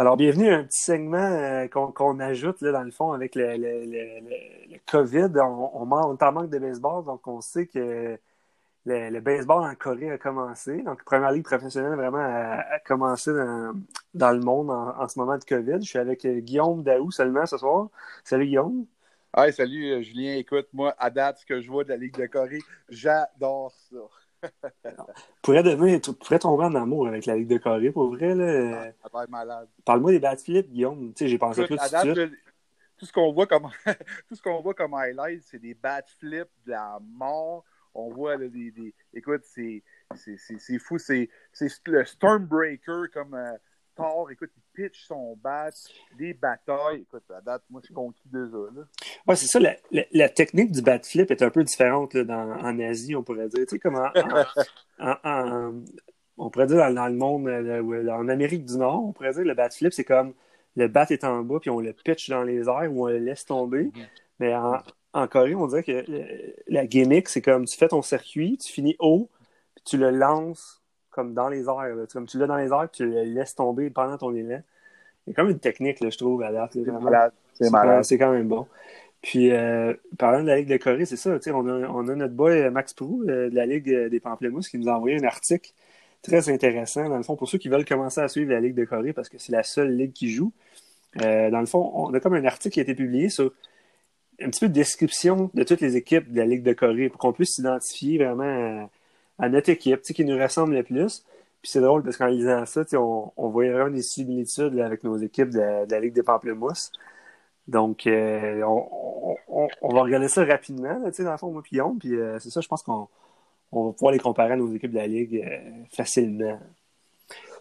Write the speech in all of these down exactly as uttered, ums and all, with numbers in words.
Alors, bienvenue à un petit segment euh, qu'on, qu'on ajoute, là, dans le fond, avec le, le, le, le, le COVID. On, on, man, on est en manque de baseball, donc on sait que le, le baseball en Corée a commencé. Donc, première ligue professionnelle vraiment a, a commencé dans, dans le monde en, en ce moment de COVID. Je suis avec Guillaume Daou seulement ce soir. Salut, Guillaume. Hey, salut, Julien. Écoute, moi, à date, ce que je vois de la Ligue de Corée, j'adore ça. pourrait devenir, tu pourrais tomber en amour avec la Ligue de Corée, pour vrai, là. Ah, ça va être malade. Parle-moi des bad flips, Guillaume. Tu sais, j'ai pensé tout de suite. De, tout ce qu'on voit comme tout ce qu'on voit comme highlight, c'est des bad flips, de la mort. On voit là, des, des. Écoute, c'est c'est, c'est, c'est fou. C'est, c'est le Stormbreaker comme euh, Thor. Écoute, il pitch son bat, des batailles. Écoute, à date, moi, je suis conquis déjà. Oui, c'est ça. La, la, la technique du bat flip est un peu différente là, dans, en Asie, on pourrait dire. Tu sais, comme en, en, en, en, on pourrait dire dans, dans le monde, le, en Amérique du Nord, on pourrait dire que le bat flip, c'est comme le bat est en bas, puis on le pitch dans les airs ou on le laisse tomber. Mais en, en Corée, on dirait que la gimmick, c'est comme tu fais ton circuit, tu finis haut, puis tu le lances comme dans les airs. Là. Comme tu l'as dans les airs, puis tu le laisses tomber pendant ton élan. C'est comme une technique, là, je trouve, à date. C'est, c'est malade. C'est, malade. C'est quand même bon. Puis, euh, parlant de la Ligue de Corée, c'est ça. On a, on a notre boy Max Prou euh, de la Ligue des Pamplemousses qui nous a envoyé un article très intéressant. Dans le fond, pour ceux qui veulent commencer à suivre la Ligue de Corée, parce que c'est la seule ligue qui joue, euh, dans le fond, on a comme un article qui a été publié sur un petit peu de description de toutes les équipes de la Ligue de Corée pour qu'on puisse s'identifier vraiment à, à notre équipe qui nous ressemble le plus. Puis c'est drôle parce qu'en lisant ça, on, on voyait vraiment des similitudes là, avec nos équipes de, de la Ligue des Pamplemousses. Donc, euh, on, on, on va regarder ça rapidement, là, dans le fond, moi, Pillon. Puis euh, c'est ça, je pense qu'on on va pouvoir les comparer à nos équipes de la Ligue euh, facilement.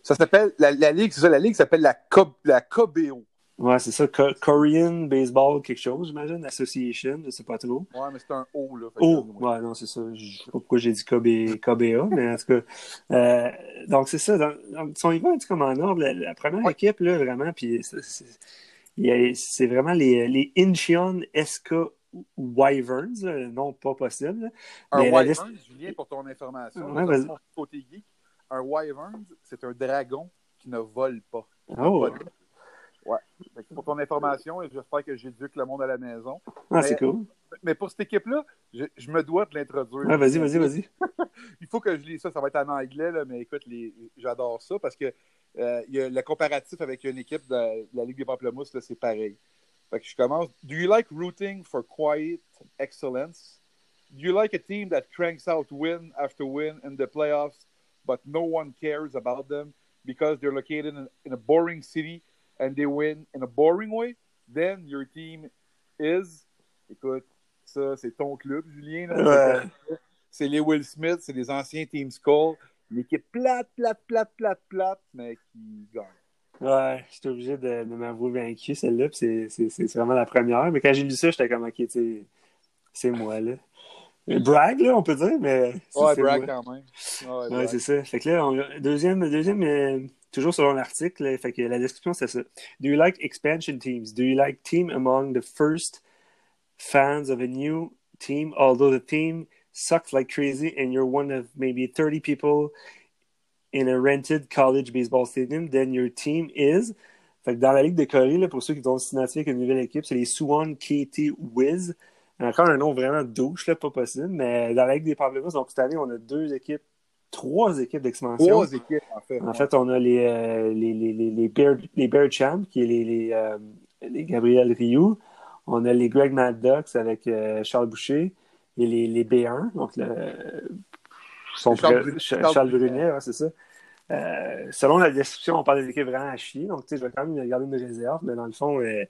Ça s'appelle, la, la Ligue, c'est ça, la Ligue s'appelle la, Co- la K B O. Ouais, c'est ça, Co- Korean Baseball quelque chose, j'imagine, Association, je sais pas trop. Ouais, mais c'est un O, là. O, ouais. ouais, non, c'est ça, je sais pas pourquoi j'ai dit K B A, mais en tout cas, euh, donc c'est ça, dans, dans, si on y va un petit comme en ordre, la, la première ouais. équipe, là, vraiment, puis c'est... c'est A, c'est vraiment les, les Incheon S K Wyverns, là, non pas possible. Un mais Wyvern, la... Julien, pour ton information, ouais, bah... côté geek, un Wyvern, c'est un dragon qui ne vole pas. Oh. Ouais. Pour ton information, et j'espère que j'éduque le monde à la maison. Ah, mais, c'est cool. Mais pour cette équipe-là, je, je me dois de l'introduire. Ouais, vas-y, vas-y, vas-y. Il faut que je lise ça, ça va être en anglais, là, mais écoute, les, j'adore ça parce que Euh, y a le comparatif avec une équipe de, de la Ligue des Pamplemousses, là, c'est pareil. Fait que je commence. Do you like rooting for quiet excellence? Do you like a team that cranks out win after win in the playoffs, but no one cares about them because they're located in, in a boring city and they win in a boring way? Then your team is... Écoute, ça, c'est ton club, Julien. Là. Ouais. C'est les Will Smith, c'est les anciens Team Cole. Une équipe plate, plate, plate, plate, plate, mais qui gagne. Ouais, j'étais obligé de, de m'avouer vaincu, celle-là, puis c'est, c'est, c'est vraiment la première. Mais quand j'ai lu ça, j'étais comme, OK, tu sais, c'est moi, là. Brag, là, on peut dire, mais... Ça, ouais, c'est brag moi. Quand même. Ouais, ouais brag. C'est ça. Fait que là, on, deuxième, deuxième euh, toujours selon l'article, là, fait que la description, c'est ça. Do you like expansion teams? Do you like team among the first fans of a new team, although the team... sucks like crazy, and you're one of maybe thirty people in a rented college baseball stadium, then your team is... Fait que dans la Ligue de Corée, là, pour ceux qui ont signifié qu'une nouvelle équipe, c'est les Suwon K T Wiz. Encore un nom vraiment douche, là, pas possible, mais dans la Ligue des Pamplemousses, donc cette année, on a deux équipes, trois équipes d'expansion. Trois équipes, en fait. En ouais. fait, on a les, euh, les, les, les, les, Bear, les Bear Champs, qui est les, les, euh, les Gabriel Ryu. On a les Greg Maddux avec euh, Charles Boucher. Et les, les B un, donc le, son Charles, pré, Charles, Charles Brunet, ouais, c'est ça. Euh, selon la description, on parle des équipes vraiment à chier, donc tu sais, je vais quand même regarder mes réserves, mais dans le fond, euh,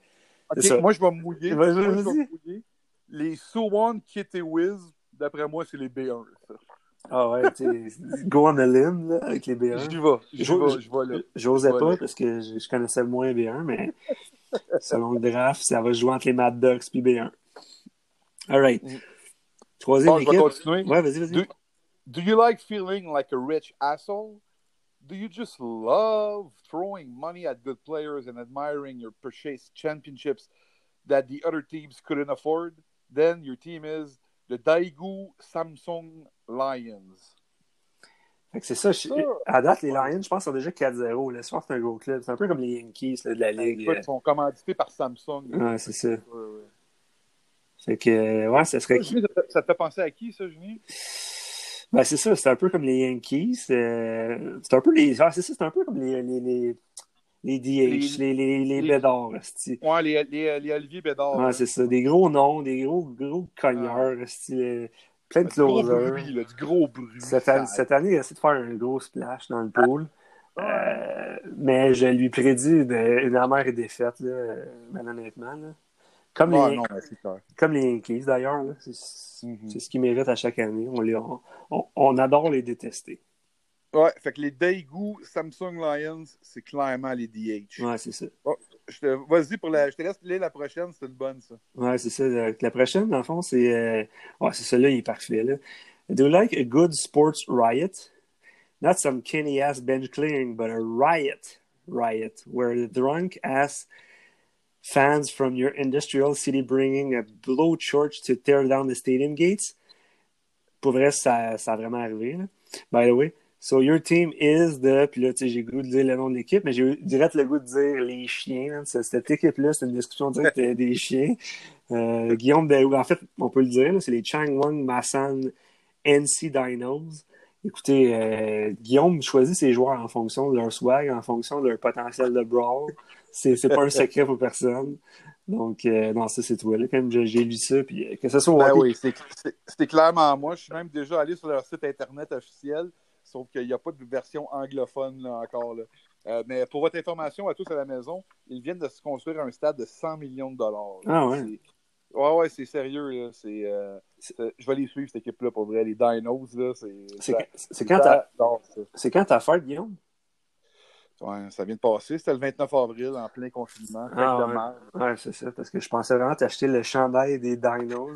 okay, c'est ça. Moi, je vais me mouiller. Vas-y, moi, vas-y. Je vais mouiller. Les Suwon K T Wiz, d'après moi, c'est les B un. Ça. Ah ouais, tu sais, go on the limb, là, avec les B un. J'y vais, j'y J'o- vais, je vais là. J'osais pas, parce que je, je connaissais moins B un, mais selon le draft, ça va jouer entre les Mad Dogs puis B un. All right. Mm. Troisième bon, équipe. Je vais continuer. Ouais, vas-y, vas-y. Do, do you like feeling like a rich asshole? Do you just love throwing money at good players and admiring your purchased championships that the other teams couldn't afford? Then your team is the Daegu Samsung Lions. Fait que c'est ça. Je... ça. À date, les Lions, je pense, sont déjà quatre zéro. Là. Je pense que c'est un gros club. C'est un peu comme les Yankees là, de la Ligue. Ils sont commandités par Samsung. Là. Ouais, c'est ça. Ouais, ouais. Fait que, ouais, ça serait. Ça te fait penser à qui, ça, Jimmy? Ben, c'est ça. C'est un peu comme les Yankees. C'est, c'est un peu les. Ah, c'est ça. C'est un peu comme les. les, les... Les D H, les, les, les, les, les Bédards. Ouais, les, les, les Olivier Bédard. Ouais, là. C'est ça. Des gros noms, des gros, gros cogneurs. Ah. Euh, plein de closers. Du gros bruit. Cette, an, cette année, il a essayé de faire un gros splash dans le pool. Ah. Euh, mais je lui prédis une, une amère défaite, là, honnêtement. Là. Comme, ah, les, non, comme les Yankees, d'ailleurs. Là. C'est, mm-hmm. c'est ce qu'ils méritent à chaque année. On, les, on, on, on adore les détester. Ouais, fait que les Daegu Samsung Lions, c'est clairement les D H. Ouais, c'est ça. Oh, je te, vas-y, pour la, je te laisse lire la prochaine, c'est une bonne, ça. Ouais, c'est ça. La prochaine, dans le fond, c'est... Euh... Ouais, c'est celui-là, il est parfait, là. Do you like a good sports riot? Not some canny-ass bench clearing, but a riot, riot, where the drunk-ass fans from your industrial city bringing a blowtorch to tear down the stadium gates? Pour vrai, ça, ça a vraiment arrivé, là. By the way, so, your team is the... Puis là, tu sais, j'ai le goût de dire le nom de l'équipe, mais j'ai direct le goût de dire les chiens. Hein. Cette équipe-là, c'est une discussion directe des chiens. Euh, Guillaume Daou, en fait, on peut le dire, là, c'est les Changwon Masan N C Dinos. Écoutez, euh, Guillaume choisit ses joueurs en fonction de leur swag, en fonction de leur potentiel de brawl. C'est, c'est pas un secret pour personne. Donc, euh, non, ça, c'est toi, là. Quand même, j'ai, j'ai lu ça, puis que ce soit... Ben oui, c'est, c'est, c'était clairement moi. Je suis même déjà allé sur leur site Internet officiel. Sauf qu'il n'y a pas de version anglophone là, encore. Là. Euh, mais pour votre information, à tous à la maison, ils viennent de se construire un stade de cent millions de dollars. Là. Ah ouais? C'est... Ouais, ouais, c'est sérieux. Là. C'est, euh... c'est... Je vais les suivre, cette équipe-là, pour vrai. Les Dinos, là, c'est... C'est, ça... c'est, c'est quand ta... Non, c'est... c'est quand ta fête, Guillaume? Ouais, ça vient de passer. C'était le vingt-neuf avril, en plein confinement. Ah ouais. Ouais, c'est ça. Parce que je pensais vraiment t'acheter le chandail des Dinos.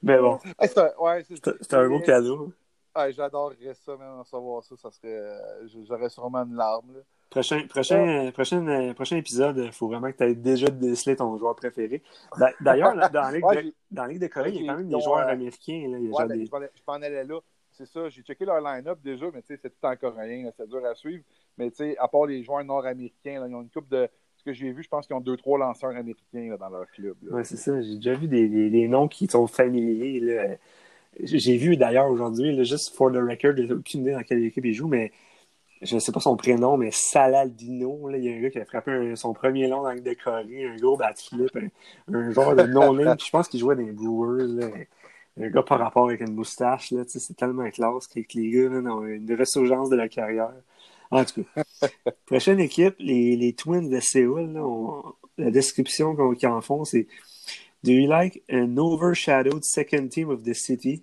Mais bon. Ouais, c'est un, ouais, c'est... C'est, c'est un beau cadeau. Ouais, j'adorerais ça, même en savoir ça, ça serait, euh, j'aurais sûrement une larme. Là. Prochain, prochain, ouais. euh, prochain, euh, prochain épisode, il faut vraiment que tu aies déjà décelé ton joueur préféré. D'a- D'ailleurs, là, dans la Ligue ouais, de, de Corée, ouais, il y a quand même des donc, joueurs euh, américains. Là, il y a ouais, ben, des... Je m'en allais là. C'est ça, j'ai checké leur line-up déjà, mais tu sais, c'est tout en coréen, là, c'est dur à suivre. Mais tu sais, à part les joueurs nord-américains, là, ils ont une coupe de... Ce que j'ai vu, je pense qu'ils ont deux, trois lanceurs américains là, dans leur club. Oui, c'est ça. J'ai déjà vu des, des, des noms qui sont familiers, là. J'ai vu d'ailleurs aujourd'hui, là, juste for the record, j'ai aucune idée dans quelle équipe il joue, mais je ne sais pas son prénom, mais Saladino, là, il y a un gars qui a frappé un, son premier long dans le décoré, un gros bat flip, un, un genre de non-name, je pense qu'il jouait dans les Brewers, là, un gars par rapport avec une moustache, là, c'est tellement classe que les gars là, ont une résurgence de leur carrière. En tout cas, prochaine équipe, les, les Twins de Séoul, là, on, la description qu'on, qu'ils en font, c'est do you like an overshadowed second team of the city?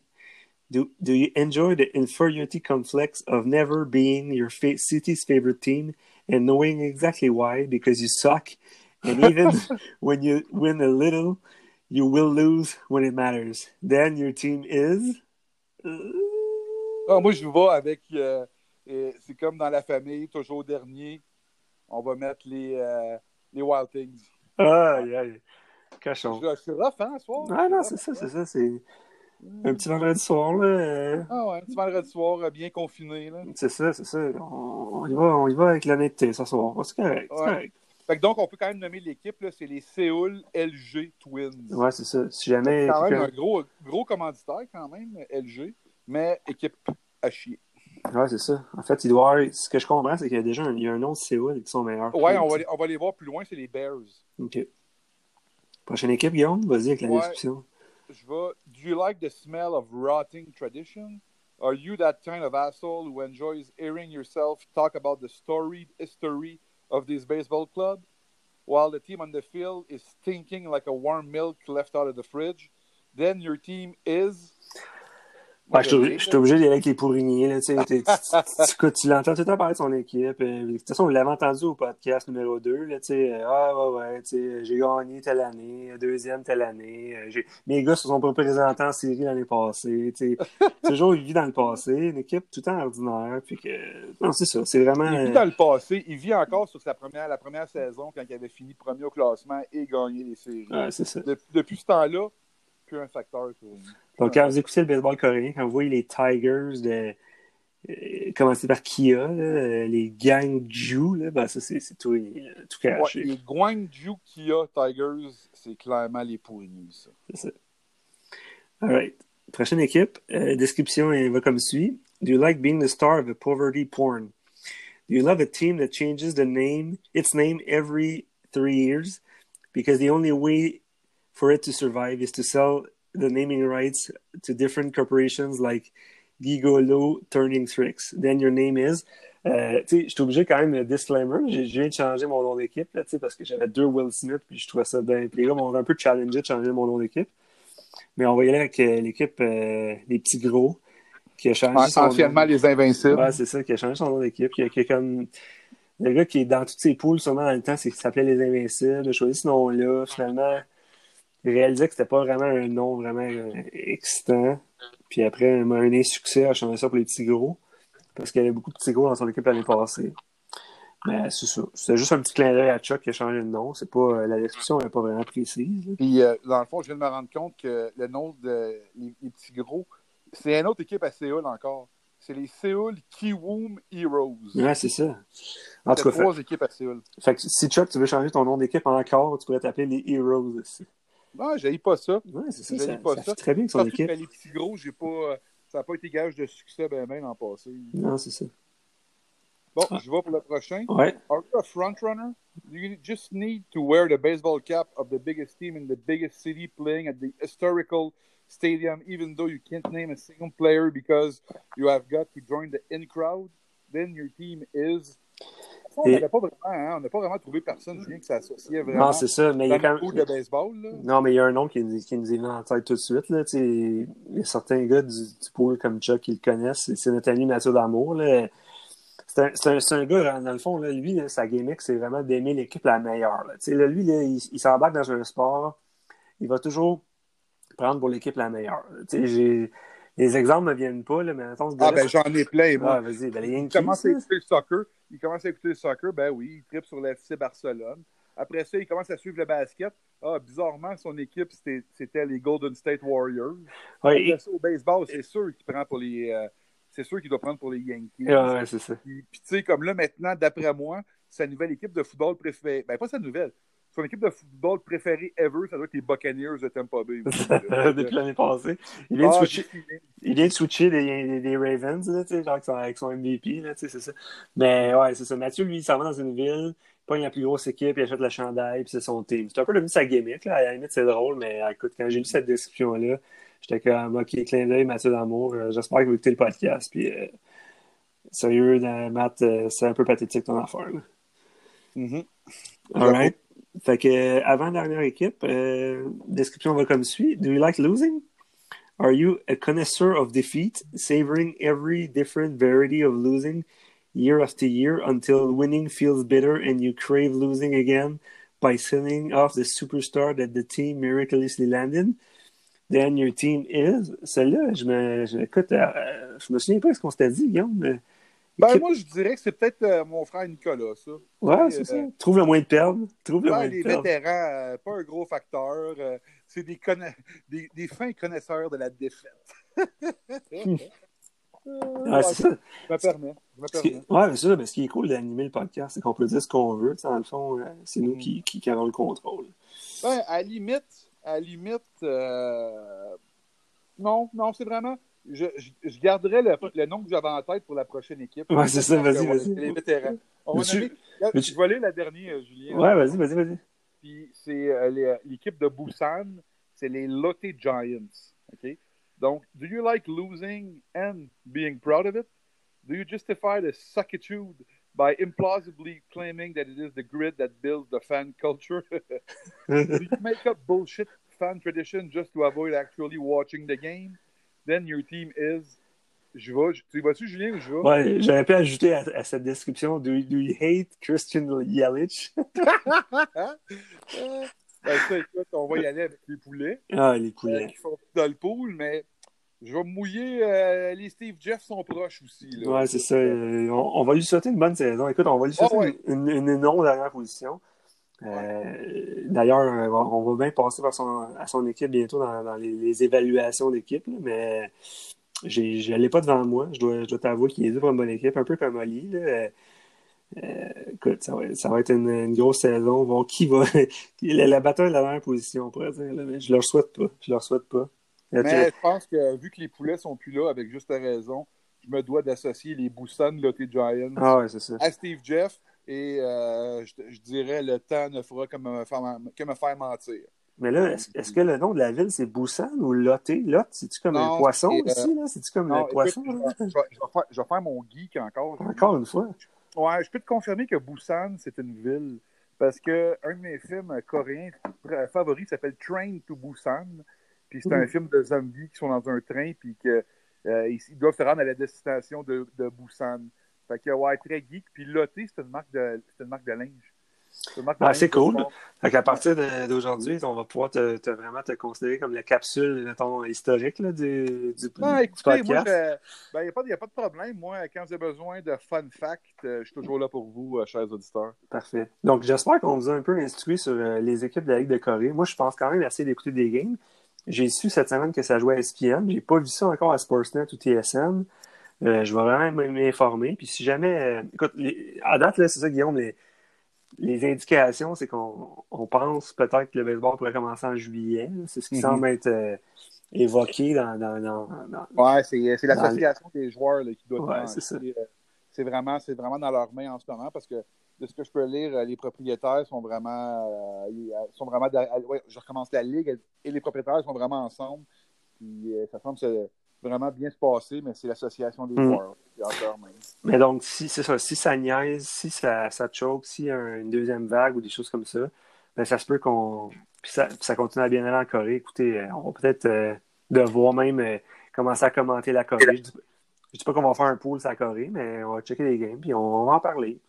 Do do you enjoy the inferiority complex of never being your fa- city's favorite team and knowing exactly why? Because you suck, and even when you win a little, you will lose when it matters. Then your team is. Ah, moi, je vais avec. Euh, euh, c'est comme dans la famille, toujours dernier. On va mettre les euh, les Wild Things. Ah, yeah. Cochon. Je, je suis rough, hein, ce soir? Ah non, c'est ça, c'est ça. C'est un petit vendredi soir, là. Ah ouais, un petit vendredi soir, bien confiné, là. C'est ça, c'est ça. On, on, y, va, on y va avec l'honnêteté, ce soir. C'est correct, c'est ouais. correct. Fait que donc, on peut quand même nommer l'équipe, là, c'est les Séoul L G Twins. Ouais, c'est ça. Si jamais... C'est quand même un gros, gros commanditaire, quand même, L G, mais équipe à chier. Ouais, c'est ça. En fait, il doit avoir... ce que je comprends, c'est qu'il y a déjà un, il y a un autre Séoul qui sont meilleurs. Ouais, on va, on va les voir plus loin, c'est les Bears. OK. Prochaine équipe, Guillaume, vas-y avec la ouais, description. Je vais. Do you like the smell of rotting tradition? Are you that kind of asshole who enjoys hearing yourself talk about the storied history of this baseball club, while the team on the field is stinking like a warm milk left out of the fridge? Then your team is. Ouais, je suis obligé d'y aller avec les pourriniers, là, tu sais, tu l'entends tout le temps parler de son équipe. De toute façon, on l'avait entendu au podcast numéro deux, là, tu sais, ah ouais, ouais, tu sais, j'ai gagné telle année, deuxième telle année, j'ai... mes gars se sont pas présentés en série l'année passée, tu sais, toujours il vit dans le passé, une équipe tout le temps ordinaire, puis que, non, c'est ça, c'est vraiment... Il vit dans le passé, il vit encore sur sa première, la première saison, quand il avait fini premier au classement et gagné les séries. Ouais, c'est ça. De, depuis ce temps-là, plus un facteur pour nous. Donc, quand vous écoutez le baseball coréen, quand vous voyez les Tigers de euh, commencer par Kia, là, les Gwangju, là, ben ça, c'est, c'est tout, tout caché. Ouais, les Gwangju, Kia, Tigers, c'est clairement les pourris, ça. C'est ça. All right. Prochaine équipe. Euh, description elle va comme suit. Do you like being the star of a poverty porn? Do you love a team that changes the name, its name every three years? Because the only way for it to survive is to sell the naming rights to different corporations like Gigolo Turning Tricks. Then your name is... Euh, tu sais, je suis obligé quand même, disclaimer, j'ai, je viens de changer mon nom d'équipe, là, tu sais, parce que j'avais deux Will Smith, puis je trouvais ça bien... Puis les gars m'ont un peu challengé de changer mon nom d'équipe. Mais on va y aller avec euh, l'équipe euh, des petits gros qui a changé ah, son anciennement nom. Les Invincibles. Ouais, c'est ça, qui a changé son nom d'équipe. Qui, qui est comme... Le gars qui est dans toutes ses poules, sûrement dans le temps, c'est qu'il s'appelait Les Invincibles, a choisi ce nom-là. Finalement, il réalisait que c'était pas vraiment un nom vraiment euh, excitant. Puis après, un, un insuccès, a changé ça pour les petits gros. Parce qu'il y avait beaucoup de petits gros dans son équipe l'année passée. Ben, c'est ça. C'est juste un petit clin d'œil à Chuck qui a changé de nom. C'est pas, la description n'est pas vraiment précise. Puis, euh, dans le fond, je viens de me rendre compte que le nom de les, les petits gros, c'est une autre équipe à Séoul encore. C'est les Séoul Kiwoom Heroes. Ouais, c'est ça. En tout cas, trois fait, équipes à Séoul. Fait que si Chuck, tu veux changer ton nom d'équipe encore, tu pourrais t'appeler les Heroes aussi. Non, je n'haïs pas ça. Ouais, c'est ça. Je n'haïs pas ça. Ça très bien que son équipe. Les petits gros, j'ai pas, ça n'a pas été gage de succès ben ben l'an passé. Non, c'est ça. Bon, je vais pour le prochain. Ouais. Are you a front runner? Do you just need to wear the baseball cap of the biggest team in the biggest city playing at the historical stadium even though you can't name a single player because you have got to join the in crowd? Then your team is... On n'a pas, hein, pas vraiment trouvé personne je viens que ça associait vraiment non, c'est ça, mais il y a quand même... de baseball. Là. Non, mais il y a un nom qui, qui nous est venu en tête tout de suite. Là, il y a certains gars du, du pool comme Chuck qui le connaissent. C'est, c'est notre ami Mathieu D'Amour, là. C'est un, c'est, un, c'est un gars, dans le fond, là, lui, là, sa gimmick, c'est vraiment d'aimer l'équipe la meilleure. Là. Là, lui, là, il, il s'embarque dans un sport, il va toujours prendre pour l'équipe la meilleure. J'ai... Les exemples ne me viennent pas, là, mais attends, ce gars-là, ah, ben, j'en ai plein, moi. Ah, vas-y, ben, les Yankees, il commence à écouter le soccer, il commence à écouter le soccer, ben oui, il trippe sur l'F C Barcelone. Après ça, il commence à suivre le basket. Ah, bizarrement, son équipe, c'était, c'était les Golden State Warriors. Ouais, après et... ça, au baseball, c'est sûr qu'il prend pour les... Euh, c'est sûr qu'il doit prendre pour les Yankees. Ah, ouais, c'est ça. Puis, tu sais, comme là, maintenant, d'après moi, sa nouvelle équipe de football préférée... Ben, pas sa nouvelle. Son équipe de football préférée ever, ça doit être les Buccaneers de Tampa Bay. Depuis l'année passée. Il vient, ah, de, switcher, il vient de switcher les, les Ravens, là, genre avec son, avec son M V P, là, c'est ça. Mais ouais, c'est ça. Mathieu, lui, il s'en va dans une ville, il pogne la plus grosse équipe, il achète le chandail, puis c'est son team. C'est un peu devenu sa gimmick, là. À la limite, c'est drôle, mais écoute, quand j'ai lu cette description-là, j'étais comme, ok, clin d'œil, Mathieu D'Amour, euh, j'espère que vous écoutez le podcast. Puis, euh, sérieux, euh, Matt, euh, c'est un peu pathétique ton affaire. Mm-hmm. All right. Fait que, euh, avant la dernière équipe, euh, description va comme suit. Do you like losing? Are you a connoisseur of defeat, savoring every different variety of losing year after year until winning feels bitter and you crave losing again by selling off the superstar that the team miraculously landed? Then your team is... Celle-là, je me... Je, écoute, euh, je me souviens pas de ce qu'on s'était dit, Guillaume. Mais... Ben, équipe... moi, je dirais que c'est peut-être euh, mon frère Nicolas, ça. Ouais, ouais c'est euh, ça. Trouve le moyen de perdre. Trouve ben, le moyen de perdre. Les vétérans, euh, pas un gros facteur. Euh, c'est des, conna... des, des fins connaisseurs de la défaite. euh, ah, ouais, c'est ça. Je me permets. Je me permets. Que... Ouais, c'est ça. Mais ce qui est cool d'animer le podcast, c'est qu'on peut dire ce qu'on veut. Dans le fond, c'est nous mm. qui, qui, qui avons le contrôle. Ben, à la limite, à la limite, euh... non, non, c'est vraiment... Je, je, je garderai le, le nom que j'avais en tête pour la prochaine équipe. Ouais, c'est ça, vas-y, vas-y. Les vétérans. On va aller, là, je vais aller la dernière, Julien. Ouais, vas-y, vas-y, vas-y. Puis c'est euh, les, l'équipe de Busan, c'est les Lotte Giants. Okay? Donc, do you like losing and being proud of it? Do you justify the suckitude by implausibly claiming that it is the grid that builds the fan culture? Do you make up bullshit fan tradition just to avoid actually watching the game? Then your team is... Je vais, tu vas-tu, Julien, ou je vais? Ouais, j'aurais pu ajouter à, à cette description, do you, do you hate Christian Yelich? euh, ben ça, écoute, on va y aller avec les poulets. Ah, les poulets. Euh, qui font dans le pool, mais je vais mouiller. Euh, les Steve Jeff sont proches aussi. Là. Ouais, c'est ça. Euh, on, on va lui sauter une bonne saison. Écoute, on va lui sauter oh, ouais. une, une, une non-dernière position. Euh, d'ailleurs, on va bien passer par son, à son équipe bientôt dans, dans les, les évaluations d'équipe, là, mais j'ai, je ne l'ai pas devant moi. Je dois, je dois t'avouer qu'il est dû pour une bonne équipe, un peu comme Oli. Là. Euh, écoute, ça va, ça va être une, une grosse saison. Bon, qui va la, la bataille est la meilleure position, on pourrait dire, là, mais je leur souhaite pas. Je leur souhaite pas. Là, mais tu... je pense que vu que les poulets sont plus là, avec juste raison, je me dois d'associer les Busan, là, tes Giants, ah ouais, c'est ça, à Steve Jeff. Et euh, je, je dirais, le temps ne fera que me faire, que me faire mentir. Mais là, est-ce, est-ce que le nom de la ville, c'est Busan ou Lotte? Lotte, c'est-tu comme non, le poisson euh, ici? Là? C'est-tu comme non, le poisson? Écoute, je, je, je, vais faire, je vais faire mon geek encore. Encore une fois? Ouais, je peux te confirmer que Busan, c'est une ville. Parce que un de mes films coréens favoris s'appelle Train to Busan. Puis c'est mmh. un film de zombies qui sont dans un train puis qu'ils euh, doivent se rendre à la destination de, de Busan. Fait que, ouais, très geek. Puis Loté, c'est une marque de, c'est une marque de linge. C'est, marque de ah, linge, c'est cool. Bon. Fait qu'à partir de, d'aujourd'hui, on va pouvoir te, te vraiment te considérer comme la capsule, mettons, historique là, du, du, ah, du écoutez, podcast. Il n'y ben, a, a pas de problème. Moi, quand vous avez besoin de fun fact, je suis toujours là pour vous, chers auditeurs. Parfait. Donc, j'espère qu'on vous a un peu instruit sur les équipes de la Ligue de Corée. Moi, je pense quand même assez d'écouter des games. J'ai su cette semaine que ça jouait à E S P N. J'ai pas vu ça encore à Sportsnet ou T S N. Euh, je vais vraiment m'informer. Puis si jamais... Euh, écoute, les, à date, là, c'est ça, Guillaume, les, les indications, c'est qu'on on pense peut-être que le baseball pourrait commencer en juillet. Là. C'est ce qui mm-hmm. semble être euh, évoqué dans... dans, dans, dans oui, c'est, c'est l'association dans... des joueurs là, qui doit... Ouais, être, c'est ça. Euh, c'est, vraiment, c'est vraiment dans leurs mains en ce moment parce que, de ce que je peux lire, les propriétaires sont vraiment... Euh, sont vraiment ouais, je recommence la Ligue et les propriétaires sont vraiment ensemble. Puis euh, ça semble... Se, vraiment bien se passer, mais c'est l'association des joueurs. Mmh. Mais donc, si, c'est ça, si ça niaise, si ça, ça choke, s'il y a une deuxième vague ou des choses comme ça, ben ça se peut qu'on... Puis ça, ça continue à bien aller en Corée. Écoutez, on va peut-être euh, devoir même euh, commencer à commenter la Corée. Je ne dis, dis pas qu'on va faire un pool sur la Corée, mais on va checker les games, puis on, on va en parler.